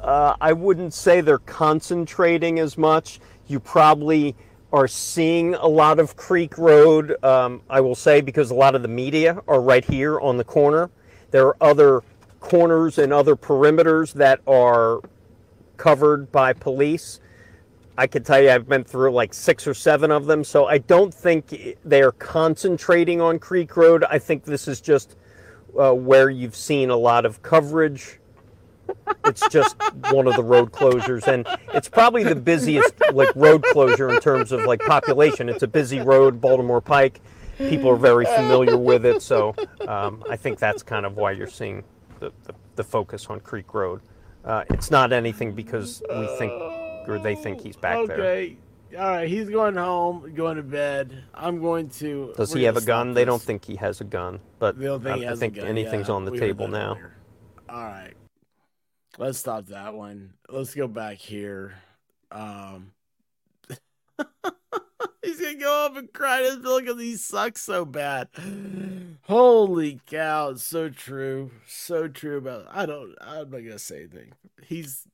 Uh, I wouldn't say they're concentrating as much. You probably are seeing a lot of Creek Road, um, I will say, because a lot of the media are right here on the corner. There are other corners and other perimeters that are covered by police. I can tell you I've been through like six or seven of them, so I don't think they are concentrating on Creek Road. I think this is just uh, where you've seen a lot of coverage. It's just one of the road closures, and it's probably the busiest like road closure in terms of like population. It's a busy road, Baltimore Pike, people are very familiar with it, so um, I think that's kind of why you're seeing the, the, the focus on Creek Road. Uh, it's not anything because we think or they think he's back okay. there. Okay, all right, he's going home, going to bed. I'm going to... Does he have a gun? They don't think he has a gun, but I don't think, I, I think gun, anything's yeah, on the table now. Earlier. All right, let's stop that one. Let's go back here. Um... He's going to go up and cry to Bill because he sucks so bad. Holy cow. It's so true. So true. About I don't, I'm not going to say anything. He's,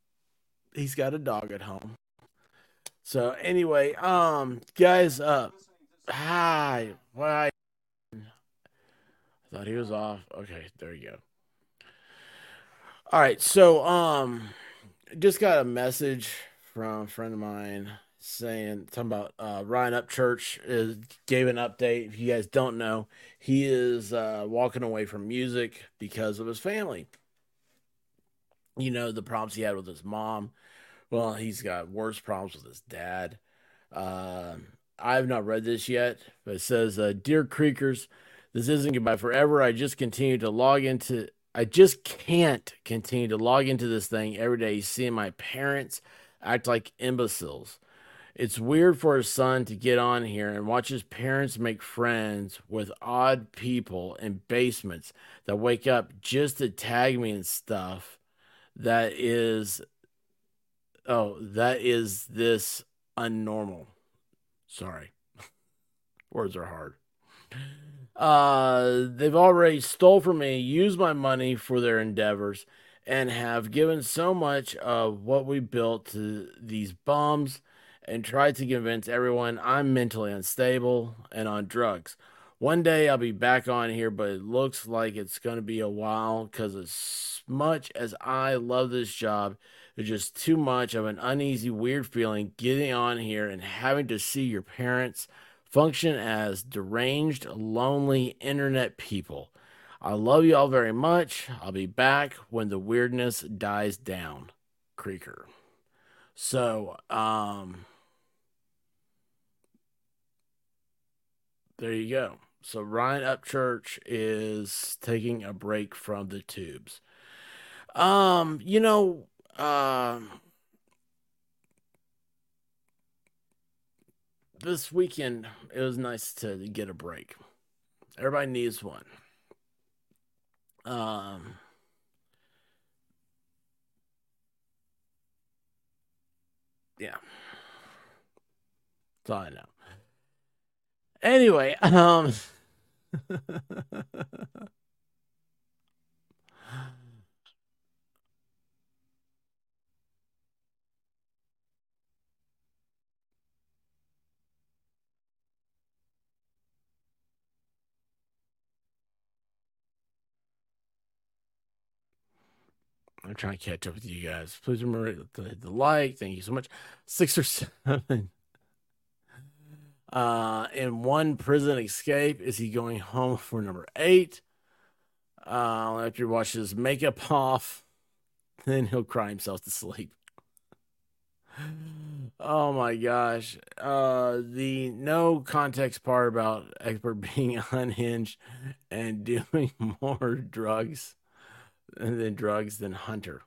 he's got a dog at home. So anyway, um, guys, uh, hi, why? I thought he was off. Okay. There you go. All right. So, um, just got a message from a friend of mine. Saying talking about uh, Ryan Upchurch is gave an update. If you guys don't know, he is uh, walking away from music because of his family. You know the problems he had with his mom. Well, he's got worse problems with his dad. Uh, I've not read this yet, but it says, uh, "Dear Creekers, this isn't goodbye forever. I just continue to log into. I just can't continue to log into this thing every day. Seeing my parents act like imbeciles." It's weird for his son to get on here and watch his parents make friends with odd people in basements that wake up just to tag me and stuff. That is, oh, that is this unnormal. Sorry. Words are hard. Uh, they've already stole from me, used my money for their endeavors, and have given so much of what we built to these bums. And tried to convince everyone I'm mentally unstable and on drugs. One day I'll be back on here, but it looks like it's going to be a while because as much as I love this job, there's just too much of an uneasy, weird feeling getting on here and having to see your parents function as deranged, lonely internet people. I love you all very much. I'll be back when the weirdness dies down. Creeker. So, um... there you go. So Ryan Upchurch is taking a break from the tubes. Um, you know, uh, this weekend, it was nice to get a break. Everybody needs one. Um, yeah. That's all I know. Anyway, um, I'm trying to catch up with you guys. Please remember to hit the like. Thank you so much. Six or seven. Uh, in one prison escape, is he going home for number eight? Uh, after he washes his makeup off, then he'll cry himself to sleep. Oh my gosh. Uh, the no context part about Expert being unhinged and doing more drugs than drugs than Hunter.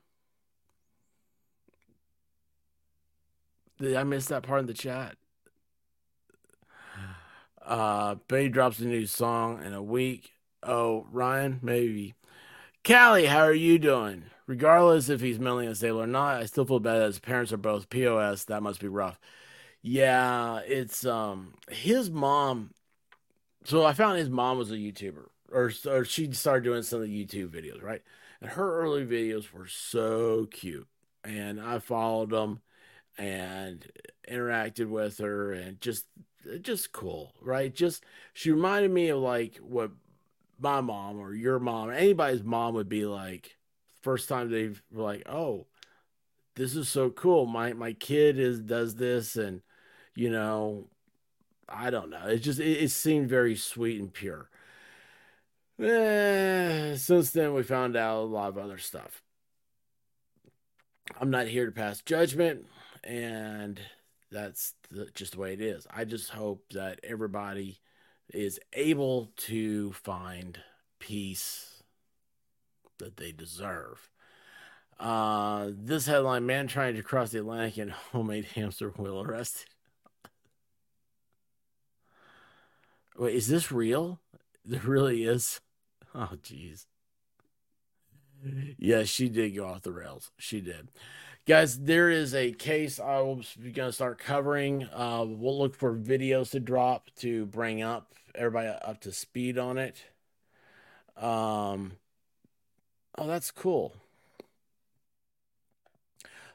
Did I miss that part in the chat? Uh, Betty drops a new song in a week. Oh, Ryan, maybe. Callie, how are you doing? Regardless if he's mentally unstable or not, I still feel bad that his parents are both P O S. That must be rough. Yeah, it's um his mom. So I found his mom was a YouTuber, or or she started doing some of the YouTube videos, right? And her early videos were so cute, and I followed them and interacted with her, and just. Just cool, right? Just she reminded me of like what my mom or your mom or anybody's mom would be like first time they were like, oh, this is so cool. My my kid is does this, and you know, I don't know. It just it, it seemed very sweet and pure. Eh, since then we found out a lot of other stuff. I'm not here to pass judgment, and that's the, just the way it is. I just hope that everybody is able to find peace that they deserve. Uh, this headline, man trying to cross the Atlantic in homemade hamster wheel arrested. Wait, is this real? There really is. Oh, geez. Yeah, she did go off the rails. She did. Guys, there is a case I will be going to start covering. Uh, we'll look for videos to drop to bring up everybody up to speed on it. Um, oh, that's cool.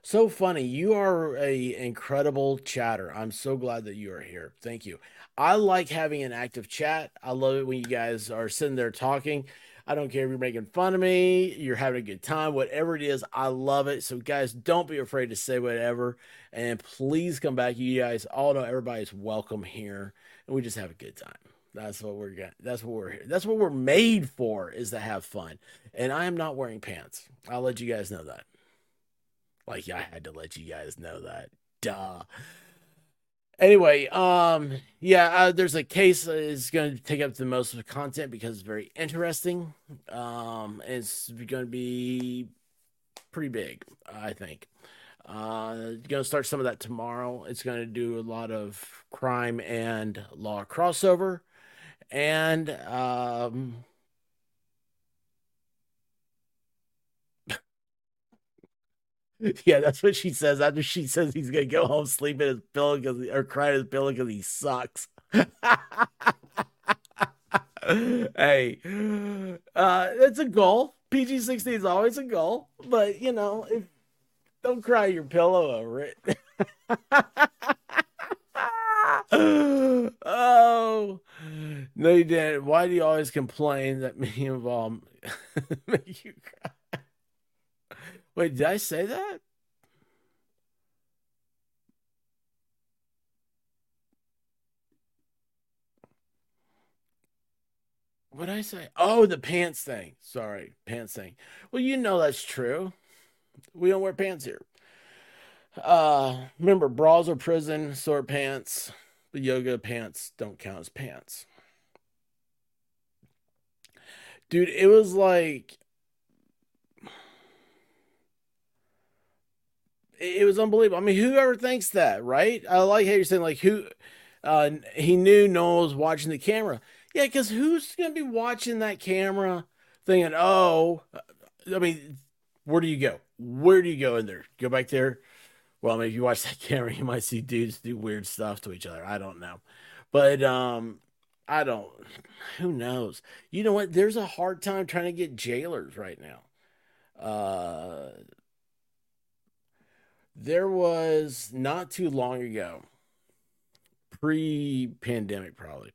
So funny. You are a incredible chatter. I'm so glad that you are here. Thank you. I like having an active chat. I love it when you guys are sitting there talking. I don't care if you're making fun of me, you're having a good time, whatever it is, I love it. So guys, don't be afraid to say whatever, and please come back. You guys all know everybody's welcome here, and we just have a good time. That's what we're got. That's what we're here. That's what we're made for, is to have fun. And I am not wearing pants. I'll let you guys know that. Like, I had to let you guys know that. Duh. Anyway, um, yeah, uh, there's a case that is going to take up the most of the content because it's very interesting. Um, and it's going to be pretty big, I think. Uh, going to start some of that tomorrow. It's going to do a lot of crime and law crossover. And, um... yeah, that's what she says after she says he's gonna go home, sleep in his pillow because or cry in his pillow because he sucks. Hey, uh, it's a goal. P G sixteen is always a goal, but you know, if, don't cry your pillow over it. Oh, no, you didn't. Why do you always complain that me and Bob make you cry? Wait, did I say that? What did I say? Oh, the pants thing. Sorry, pants thing. Well, you know that's true. We don't wear pants here. Uh, remember, bras are prison, so are pants. The yoga pants don't count as pants. Dude, it was like... it was unbelievable. I mean, whoever thinks that, right? I like how you're saying, like, who uh, he knew no one was watching the camera. Yeah, because who's going to be watching that camera thinking, oh, I mean, where do you go? Where do you go in there? Go back there? Well, I mean, if you watch that camera, you might see dudes do weird stuff to each other. I don't know. But um, I don't. Who knows? You know what? There's a hard time trying to get jailers right now. Uh... There was not too long ago, pre-pandemic probably.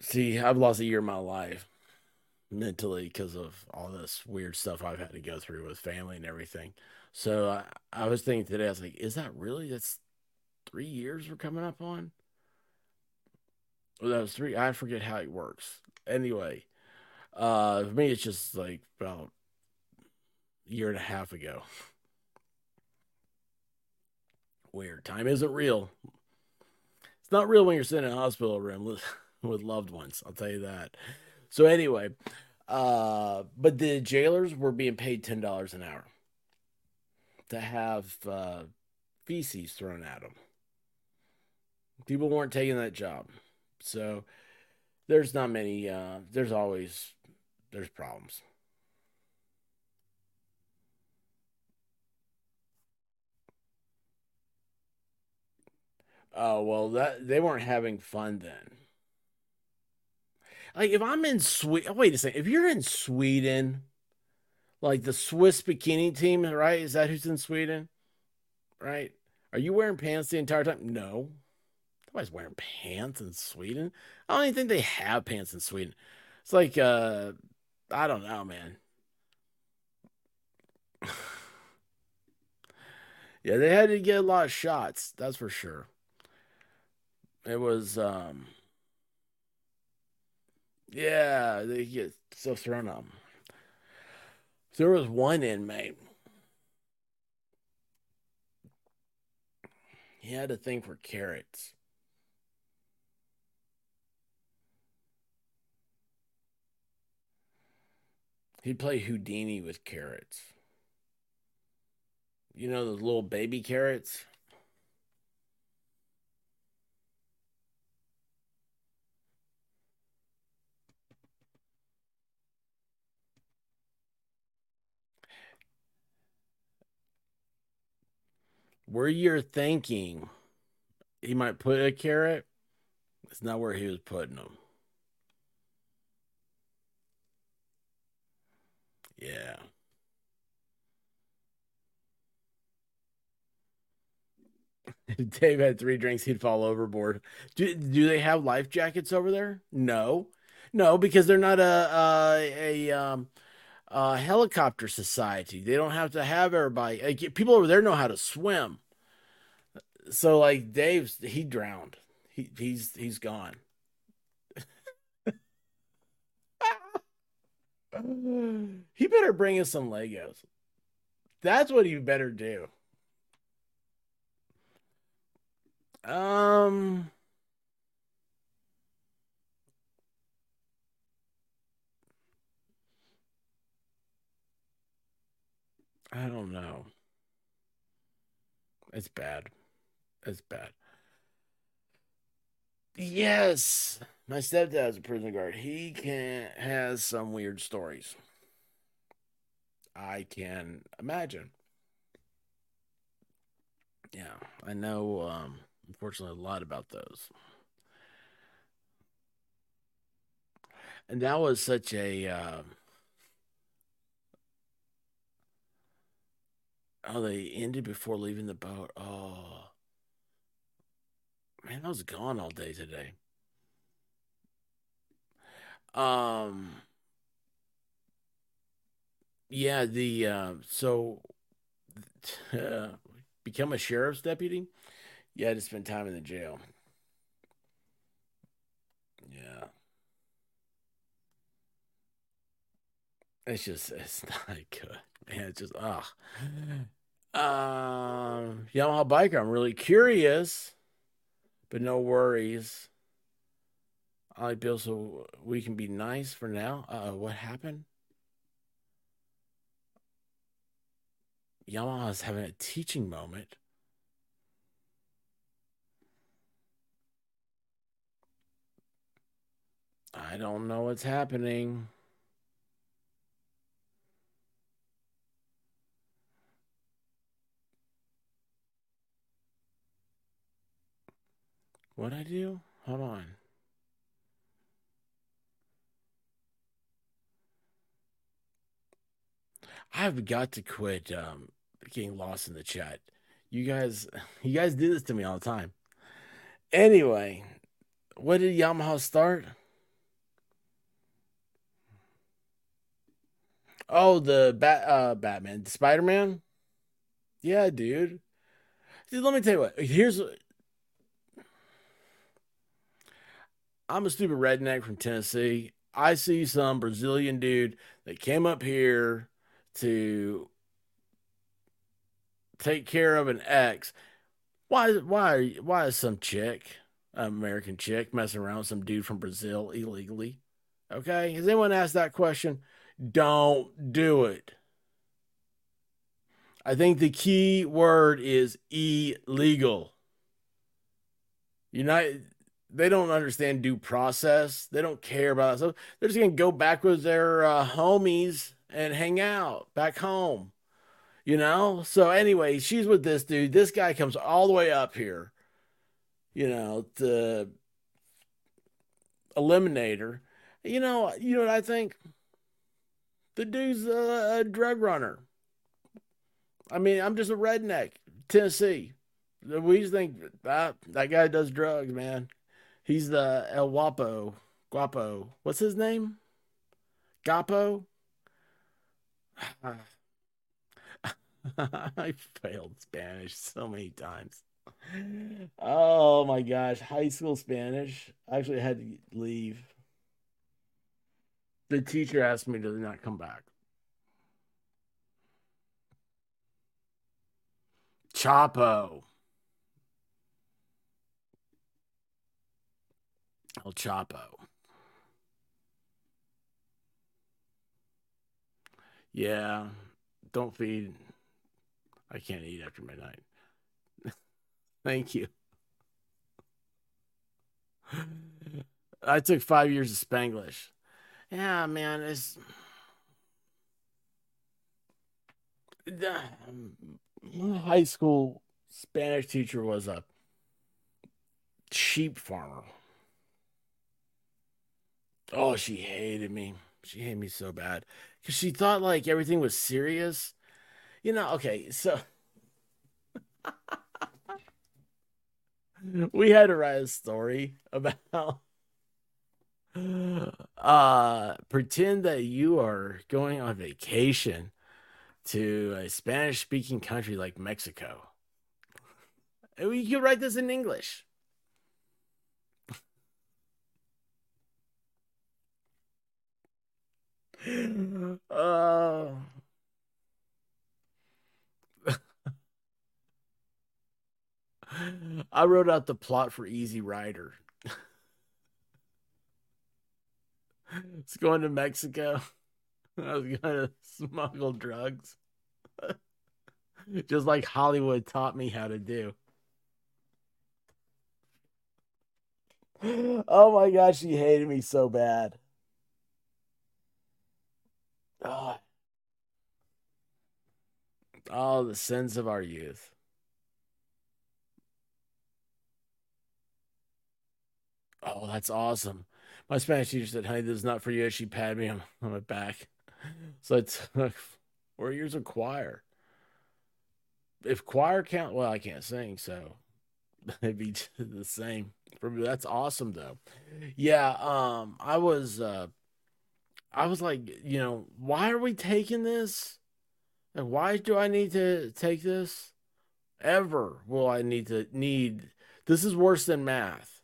See, I've lost a year of my life mentally because of all this weird stuff I've had to go through with family and everything. So I, I was thinking today, I was like, is that really? That's three years we're coming up on? Well, that was three. I forget how it works. Anyway, uh, for me, it's just like about year and a half ago. Weird. Time isn't real. It's not real when you're sitting in a hospital room with loved ones. I'll tell you that. So anyway, uh, but the jailers were being paid ten dollars an hour to have uh, feces thrown at them. People weren't taking that job. So there's not many, uh, there's always, there's problems. Oh, well, that they weren't having fun then. Like, if I'm in Sweden... wait a second. If you're in Sweden, like the Swiss bikini team, right? Is that who's in Sweden? Right? Are you wearing pants the entire time? No. Nobody's wearing pants in Sweden. I don't even think they have pants in Sweden. It's like, uh... I don't know, man. Yeah, they had to get a lot of shots. That's for sure. It was, um, yeah, they get stuff thrown up. There was one inmate. He had a thing for carrots. He'd play Houdini with carrots. You know those little baby carrots? Where you're thinking he might put a carrot, it's not where he was putting them. Yeah. If Dave had three drinks, he'd fall overboard. Do, do they have life jackets over there? No. No, because they're not a, a, a um, Uh, helicopter society. They don't have to have everybody. Like, people over there know how to swim. So like Dave's, he drowned. He he's he's gone. He better bring us some Legos. That's what he better do. Um. I don't know. It's bad. It's bad. Yes. My stepdad's a prison guard. He can has some weird stories. I can imagine. Yeah. I know, um, unfortunately, a lot about those. And that was such a... Uh, Oh, they ended before leaving the boat. Oh. Man, I was gone all day today. Um, yeah, the, uh, so, uh, become a sheriff's deputy? You had to spend time in the jail. Yeah. It's just, it's not good. Man, it's just, ah. Um, Yamaha biker, I'm really curious, but no worries. I like Bill, so we can be nice for now. Uh, what happened? Yamaha's having a teaching moment. I don't know what's happening. What'd I do? Hold on. I've got to quit um, getting lost in the chat. You guys, you guys do this to me all the time. Anyway, what did Yamaha start? Oh, the Bat, uh, Batman, Spider-Man. Yeah, dude. Dude, let me tell you what. Here's. I'm a stupid redneck from Tennessee. I see some Brazilian dude that came up here to take care of an ex. Why, why, why is some chick, American chick, messing around with some dude from Brazil illegally? Okay? Has anyone asked that question? Don't do it. I think the key word is illegal. United... They don't understand due process. They don't care about that stuff. They're just going to go back with their uh, homies and hang out back home, you know? So anyway, she's with this dude. This guy comes all the way up here, you know, to eliminate her. You know, you know what I think? The dude's a, a drug runner. I mean, I'm just a redneck, Tennessee. We just think ah, that guy does drugs, man. He's the El Guapo. Guapo. What's his name? Guapo? I failed Spanish so many times. Oh, my gosh. High school Spanish. I actually had to leave. The teacher asked me to not come back. Chapo. El Chapo. Yeah, don't feed. I can't eat after midnight. Thank you. I took five years of Spanglish. Yeah, man, it's... My high school Spanish teacher was a sheep farmer. Oh, she hated me. She hated me so bad. Because she thought, like, everything was serious. You know, okay, so... we had to write a story about... Uh, pretend that you are going on vacation to a Spanish-speaking country like Mexico. And we could write this in English. Uh... I wrote out the plot for Easy Rider. It's going to Mexico. I was going to smuggle drugs. Just like Hollywood taught me how to do. Oh my gosh, she hated me so bad. Oh, oh the sins of our youth. Oh, that's awesome. My Spanish teacher said, honey, this is not for you. She patted me on, on my back. So I took four years of choir. If choir count, well, I can't sing, so it'd be the same. For me, that's awesome, though. Yeah, um, I was, uh, I was like, you know, why are we taking this? And why do I need to take this? Ever will I need to need, this is worse than math.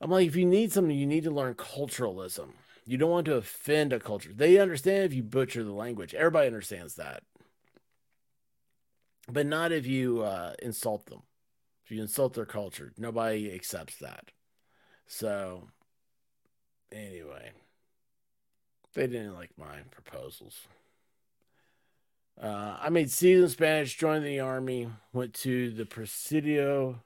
I'm like, if you need something, you need to learn culturalism. You don't want to offend a culture. They understand if you butcher the language. Everybody understands that. But not if you uh, insult them. If you insult their culture, nobody accepts that. So, anyway. They didn't like my proposals. Uh, I made seasoned Spanish, joined the Army, went to the Presidio...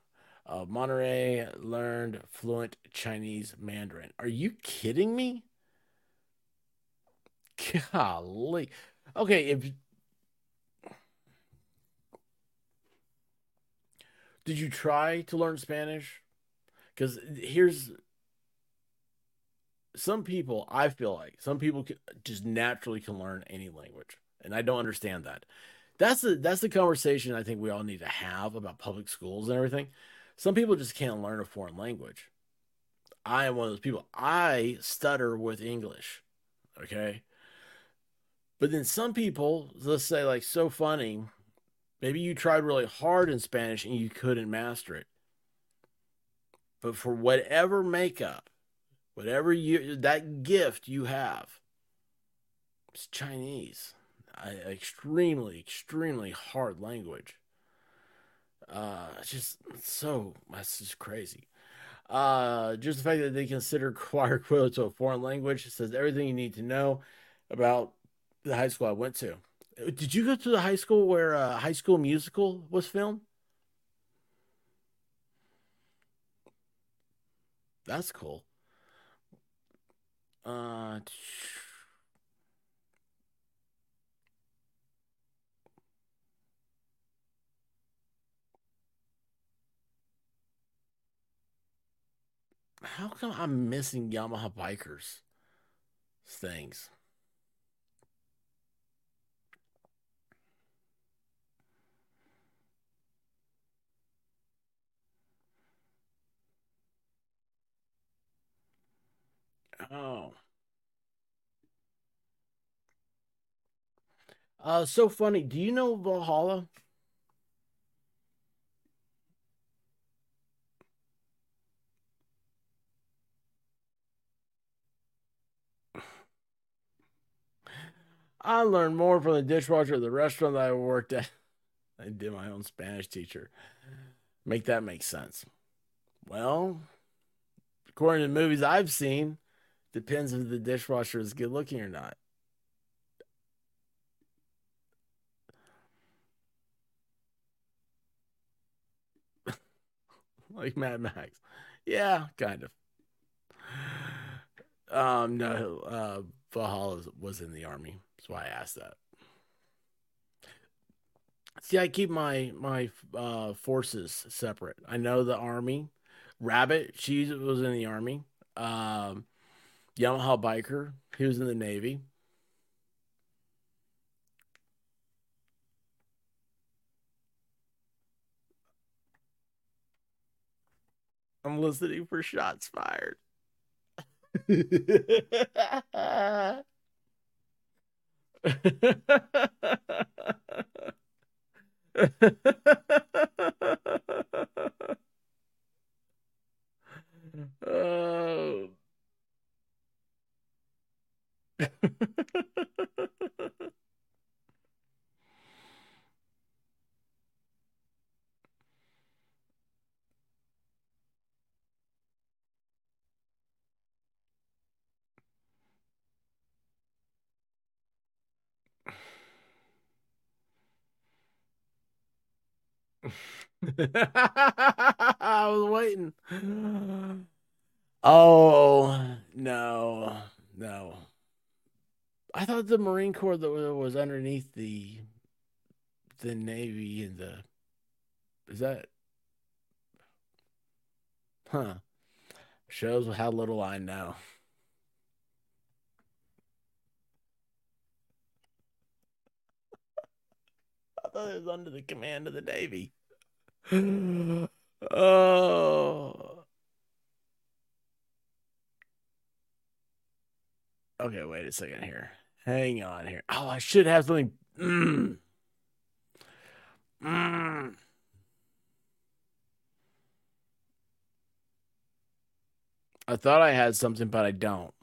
Uh, Monterey, learned fluent Chinese Mandarin. Are you kidding me? Golly. Okay, if did you try to learn Spanish? Because here's some people, I feel like, some people can, just naturally can learn any language. And I don't understand that. That's the, that's the conversation I think we all need to have about public schools and everything. Some people just can't learn a foreign language. I am one of those people. I stutter with English, okay? But then some people, let's say, like, so funny, maybe you tried really hard in Spanish and you couldn't master it. But for whatever makeup, whatever you that gift you have, it's Chinese. I, extremely, extremely hard language. Uh, it's just so, that's just crazy. Uh, just the fact that they consider choir equivalent to a foreign language says everything you need to know about the high school I went to. Did you go to the high school where uh, High School Musical was filmed? That's cool. Uh, How come I'm missing Yamaha Bikers things? Oh. Uh, so funny. Do you know Valhalla? I learned more from the dishwasher at the restaurant that I worked at. I did my own Spanish teacher. Make that make sense. Well, according to the movies I've seen, depends if the dishwasher is good looking or not. like Mad Max. Yeah, kind of. Um, no, uh, Valhalla was in the army. That's why I asked that. See, I keep my, my, uh, forces separate. I know the army. Rabbit, she was in the army. Um, Yamaha Biker, he was in the Navy. I'm listening for shots fired. Oh. I was waiting. Oh, no, no. I thought the Marine Corps that was underneath the the Navy and the... Is that... Huh. Shows how little I know. I thought it was under the command of the Navy. Oh. Okay, wait a second here. Hang on here. Oh, I should have something. Mm. Mm. I thought I had something, but I don't.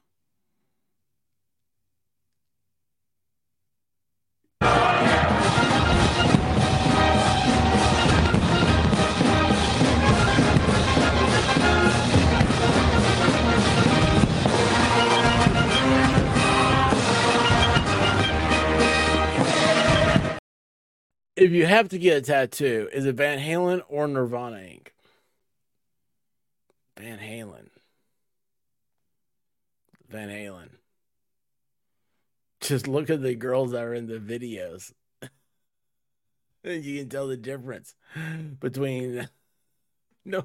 If you have to get a tattoo, is it Van Halen or Nirvana ink? Van Halen. Van Halen. Just look at the girls that are in the videos. You can tell the difference between... No.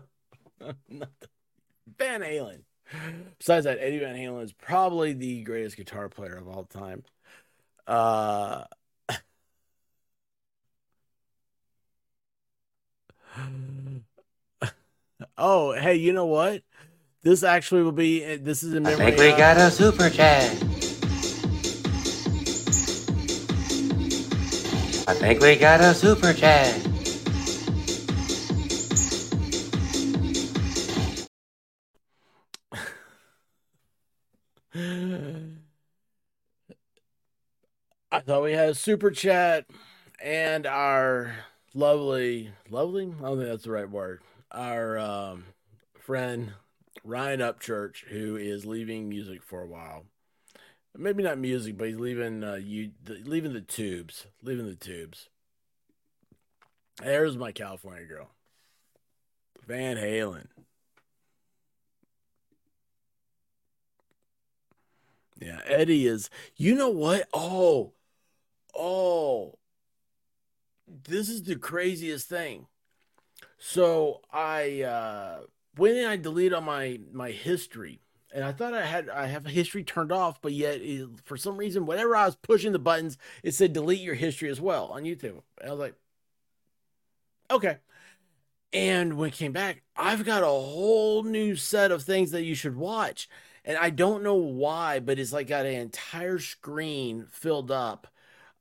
Not the... Van Halen. Besides that, Eddie Van Halen is probably the greatest guitar player of all time. Uh... Oh, hey, you know what? This actually will be. This is a memory. I think we of... got a super chat. I think we got a super chat. I thought we had a super chat and our. Lovely, lovely. I don't think that's the right word. Our um, friend Ryan Upchurch, who is leaving music for a while, maybe not music, but he's leaving uh, you, the, leaving the tubes, leaving the tubes. There's my California girl, Van Halen. Yeah, Eddie is. You know what? Oh, oh. This is the craziest thing. So I uh, went and I deleted on my, my history, and I thought I had I have history turned off, but yet it, for some reason, whenever I was pushing the buttons, it said delete your history as well on YouTube. And I was like, okay. And when it came back, I've got a whole new set of things that you should watch, and I don't know why, but it's like got an entire screen filled up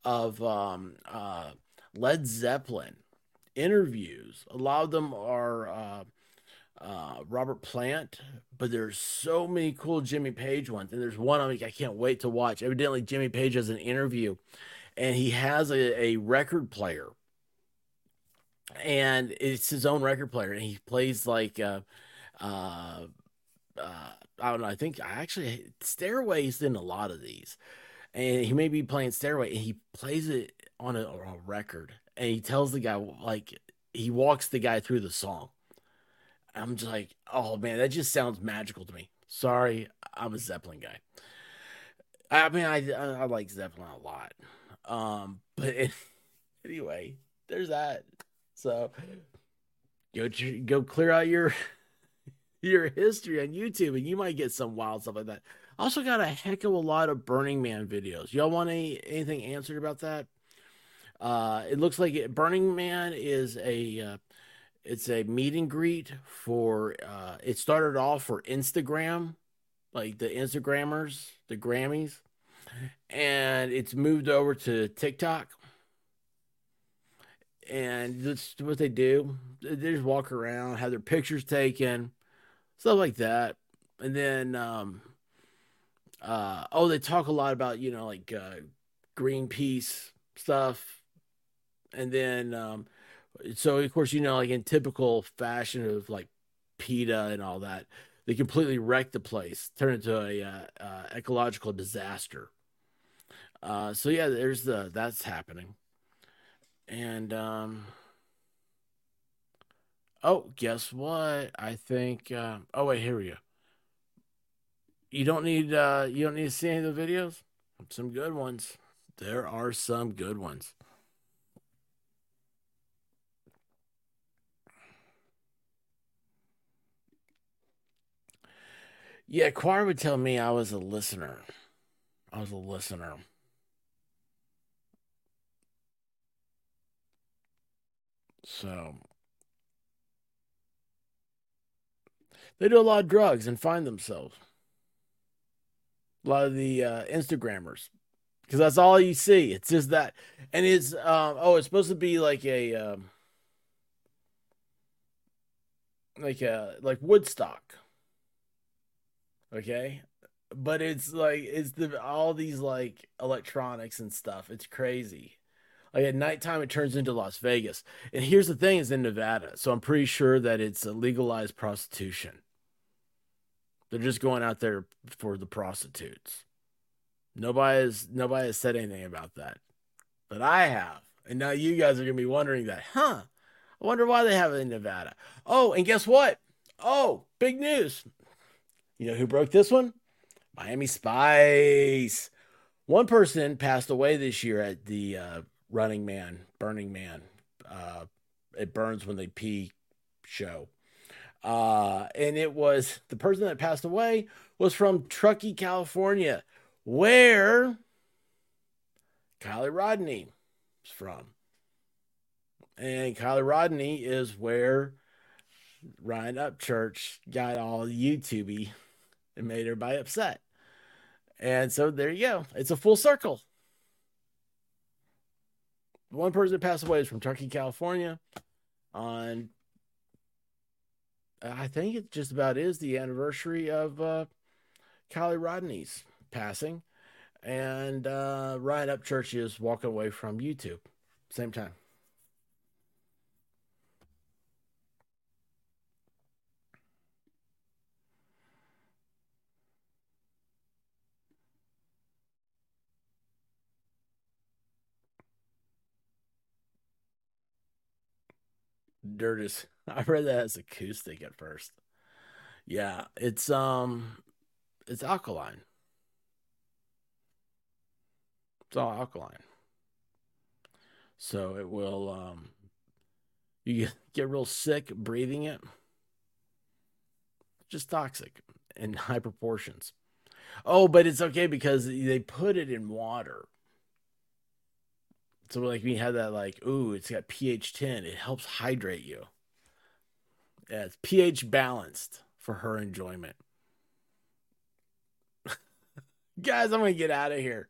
of um uh. Led Zeppelin interviews. A lot of them are uh, uh, Robert Plant, but there's so many cool Jimmy Page ones. And there's one I'm like, I can't wait to watch. Evidently, Jimmy Page has an interview, and he has a, a record player, and it's his own record player, and he plays like uh, uh, uh, I don't know. I think I actually Stairway's in a lot of these, and he may be playing Stairway, and he plays it. On a, on a record, and he tells the guy, like, he walks the guy through the song. I'm just like, oh man, that just sounds magical to me. Sorry, I'm a Zeppelin guy. I mean, I I like Zeppelin a lot. Um, but it, anyway, there's that. So go go clear out your your history on YouTube, and you might get some wild stuff like that. I also got a heck of a lot of Burning Man videos. Y'all want any, anything answered about that? Uh, it looks like it, Burning Man is a uh, it's a meet and greet for. Uh, it started off for Instagram, like the Instagrammers, the Grammys, and it's moved over to TikTok. And that's what they do. They just walk around, have their pictures taken, stuff like that. And then, um, uh, oh, they talk a lot about, you know, like uh, Greenpeace stuff. And then, um, so of course, you know, like in typical fashion of like PETA and all that, they completely wreck the place, turn it into a uh, uh, ecological disaster. Uh, so yeah, there's the that's happening. And um, oh, guess what? I think. Uh, oh wait, here we go. You don't need. Uh, you don't need to see any of the videos. Some good ones. There are some good ones. Yeah, Choir would tell me I was a listener. I was a listener. So, they do a lot of drugs and find themselves. A lot of the uh, Instagrammers. Because that's all you see. It's just that. And it's, uh, oh, it's supposed to be like a, um, like a, like Woodstock. Okay, but it's like it's the all these like electronics and stuff. It's crazy. Like at nighttime, it turns into Las Vegas. And here's the thing: it's in Nevada, so I'm pretty sure that it's a legalized prostitution. They're just going out there for the prostitutes. Nobody has nobody has said anything about that, but I have, and now you guys are gonna be wondering that, huh? I wonder why they have it in Nevada. Oh, and guess what? Oh, big news. You know who broke this one? Miami Spice. One person passed away this year at the uh, Running Man, Burning Man. Uh, it burns when they pee show. Uh, and it was the person that passed away was from Truckee, California, where Kylie Rodney is from. And Kylie Rodney is where Ryan Upchurch got all YouTube-y. It made everybody upset. And so there you go. It's a full circle. One person that passed away is from Truckee, California. On, I think it just about is the anniversary of uh, Kylie Rodney's passing. And uh, Ryan Upchurch is walking away from YouTube. Same time. Dirtest. I read that as acoustic at first. Yeah, it's um, it's alkaline. It's all alkaline. So it will um, you get real sick breathing it. Just toxic in high proportions. Oh, but it's okay because they put it in water. So like we had that like, ooh, it's got pH ten. It helps hydrate you. Yeah, it's pH balanced for her enjoyment. Guys, I'm going to get out of here.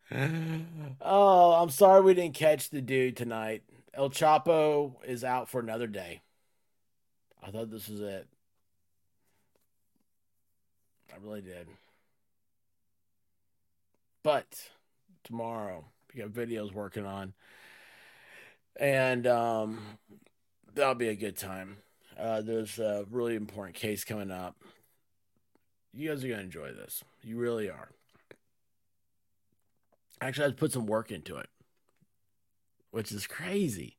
Oh, I'm sorry we didn't catch the dude tonight. El Chapo is out for another day. I thought this was it. I really did. But tomorrow... we got videos working on, and um, that'll be a good time. Uh, there's a really important case coming up. You guys are going to enjoy this. You really are. Actually, I've put some work into it, which is crazy.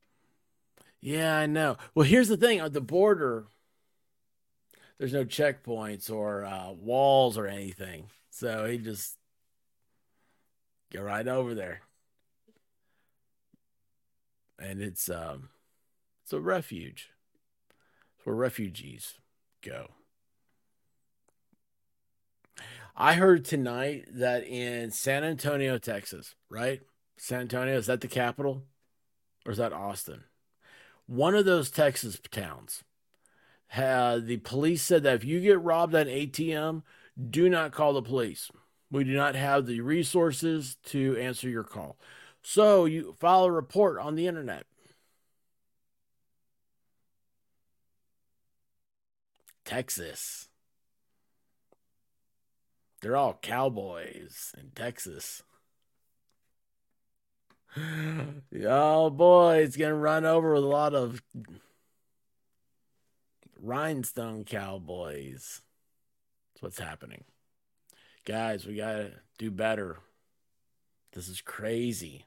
Yeah, I know. Well, here's the thing. At the border, there's no checkpoints or uh, walls or anything. So he just go right over there. And it's um, it's a refuge. It's where refugees go. I heard tonight that in San Antonio, Texas, right? San Antonio, is that the capital? Or is that Austin? One of those Texas towns. Uh, the police said that if you get robbed at an A T M, do not call the police. We do not have the resources to answer your call. So you file a report on the internet. Texas. They're all cowboys in Texas. Oh boy, it's going to run over with a lot of rhinestone cowboys. That's what's happening. Guys, we got to do better. This is crazy.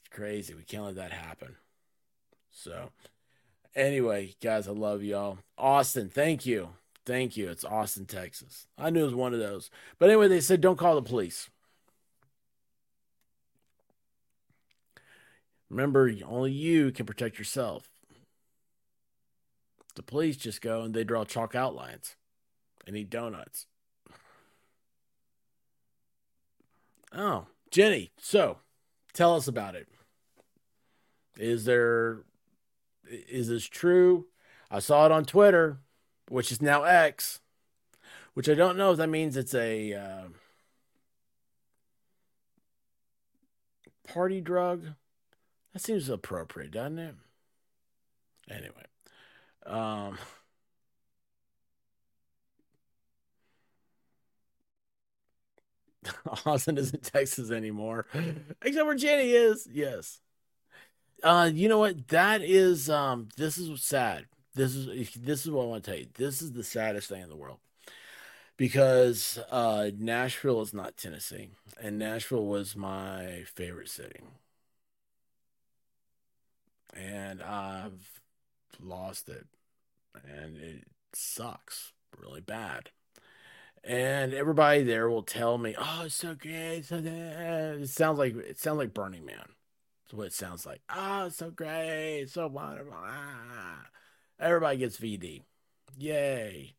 It's crazy. We can't let that happen. So, anyway, guys, I love y'all. Austin, thank you. Thank you. It's Austin, Texas. I knew it was one of those. But anyway, they said don't call the police. Remember, only you can protect yourself. The police just go and they draw chalk outlines and eat donuts. Oh, Jenny, so tell us about it. Is there, is this true? I saw it on Twitter, which is now X, which I don't know if that means it's a uh, party drug. That seems appropriate, doesn't it? Anyway. Um, Austin isn't Texas anymore. Except where Jenny is. Yes. Uh, you know what? That is, um, this is sad. This is, this is what I want to tell you. This is the saddest thing in the world. Because uh, Nashville is not Tennessee. And Nashville was my favorite city. And I've lost it. And it sucks really bad. And everybody there will tell me, "Oh, it's so great!" So it sounds like it sounds like Burning Man. That's what it sounds like. "Oh, it's so great, so wonderful!" Ah. Everybody gets V D. Yay!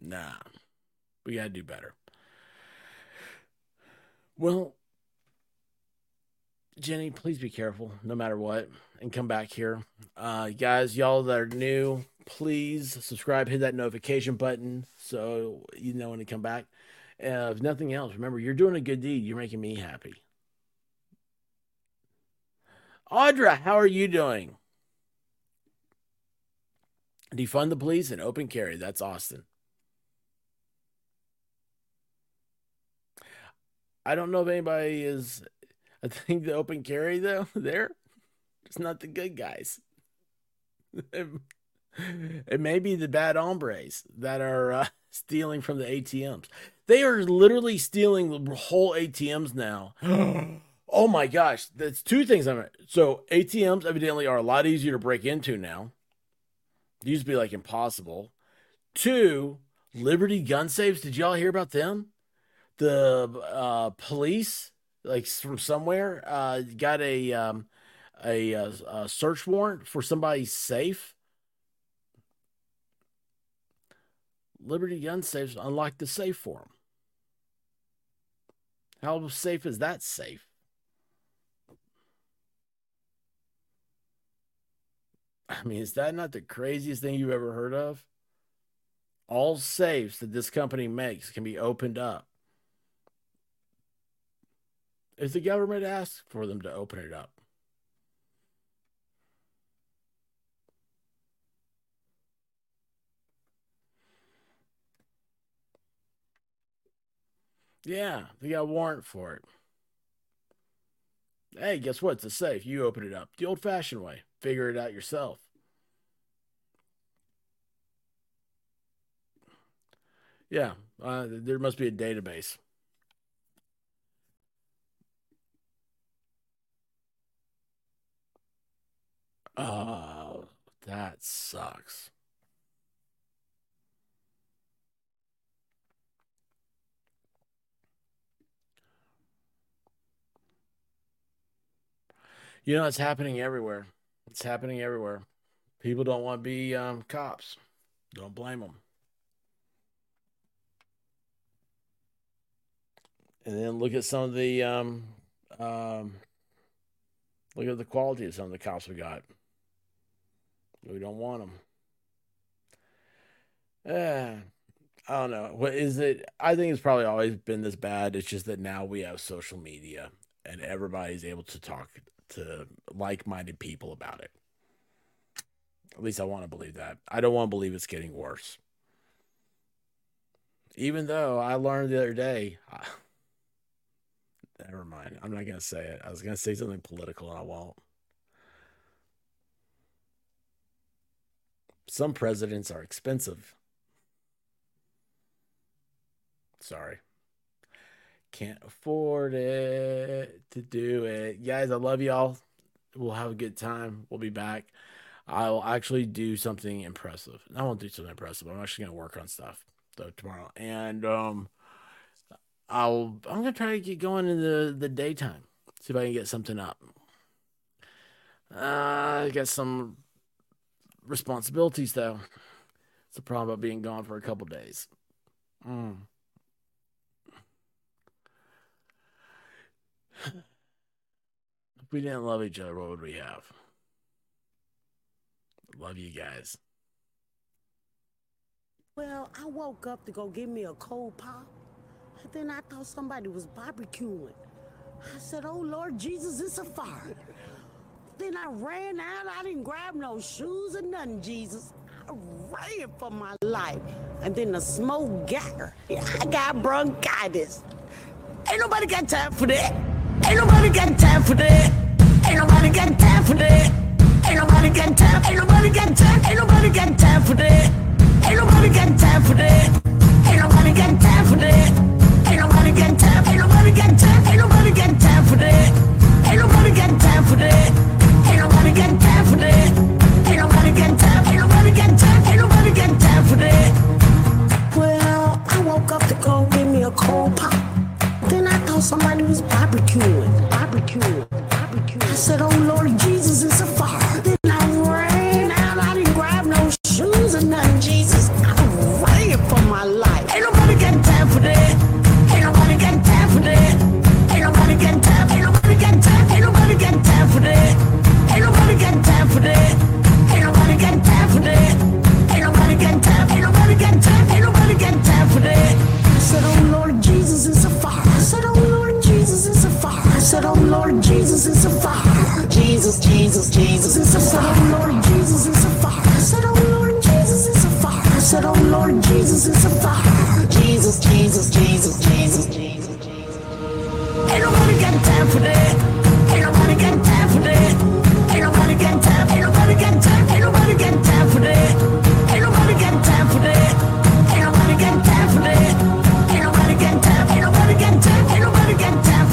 Nah, we gotta do better. Well, Jenny, please be careful, no matter what, and come back here, uh, guys. Y'all that are new, please subscribe, hit that notification button so you know when to come back. Uh, if nothing else, remember, you're doing a good deed. You're making me happy. Audra, how are you doing? Defund the police and open carry. That's Austin. I don't know if anybody is... I think the open carry, though, there, it's not the good guys. It may be the bad hombres that are uh, stealing from the A T Ms. They are literally stealing the whole A T Ms now. Oh, my gosh. That's two things. I'm So A T Ms evidently are a lot easier to break into now. It used to be like impossible. Two, Liberty gun safes. Did y'all hear about them? The uh, police, like from somewhere, uh, got a, um, a, a search warrant for somebody's safe. Liberty gun safes unlocked the safe for him. How safe is that safe? I mean, is that not the craziest thing you've ever heard of? All safes that this company makes can be opened up if the government asks for them to open it up. Yeah, they got a warrant for it. Hey, guess what? It's a safe. You open it up. The old-fashioned way. Figure it out yourself. Yeah, uh, there must be a database. Oh, That sucks. You know, it's happening everywhere. It's happening everywhere. People don't want to be um, cops. Don't blame them. And then look at some of the, um, um, look at the quality of some of the cops we got. We don't want them. Eh, I don't know. What is it? I think it's probably always been this bad. It's just that now we have social media and everybody's able to talk to like-minded people about it. At least I want to believe that. I don't want to believe it's getting worse. Even though I learned the other day... I, Never mind. I'm not going to say it. I was going to say something political and I won't. Some presidents are expensive. Sorry. Can't afford it to do it. Guys, I love y'all. We'll have a good time. We'll be back. I'll actually do something impressive. I won't do something impressive. I'm actually going to work on stuff though tomorrow. And, um, I'll, I'm going to try to get going in the, the daytime. See if I can get something up. Uh, I got some responsibilities, though. It's a problem about being gone for a couple days. Mm. If we didn't love each other, what would we have? Love you guys. Well, I woke up to go get me a cold pop. Then I thought somebody was barbecuing. I said, oh, Lord Jesus, it's a fire. Then I ran out. I didn't grab no shoes or nothing, Jesus. I ran for my life. And then the smoke got her. I got bronchitis. Ain't nobody got time for that. Ain't nobody got time for that. Ain't nobody got time for that. Ain't nobody got time. Ain't nobody got time. Ain't nobody got time for that. Ain't nobody got time for that. Ain't nobody got time for that. Ain't nobody got time, ain't nobody got time, ain't nobody got time for that. Ain't nobody got time for that. Ain't nobody got time for that. Ain't nobody got time, ain't nobody got time, ain't nobody got time for that. Well, I woke up to go give me a cold pop. Then I thought somebody was barbecuing, barbecuing, barbecuing. I said, oh Lord Jesus, it's a fire. Then I ran out, I didn't grab no shoes or nothing, Jesus. I ran for my life. Ain't nobody got time for that. Said, oh Lord Jesus, it's a fire. Jesus, Jesus, Jesus, it's a fire. Said, oh Lord Jesus, it's a fire. Said, oh Lord Jesus, it's a fire. Said, oh Lord Jesus, it's a fire. Jesus, Jesus, Jesus.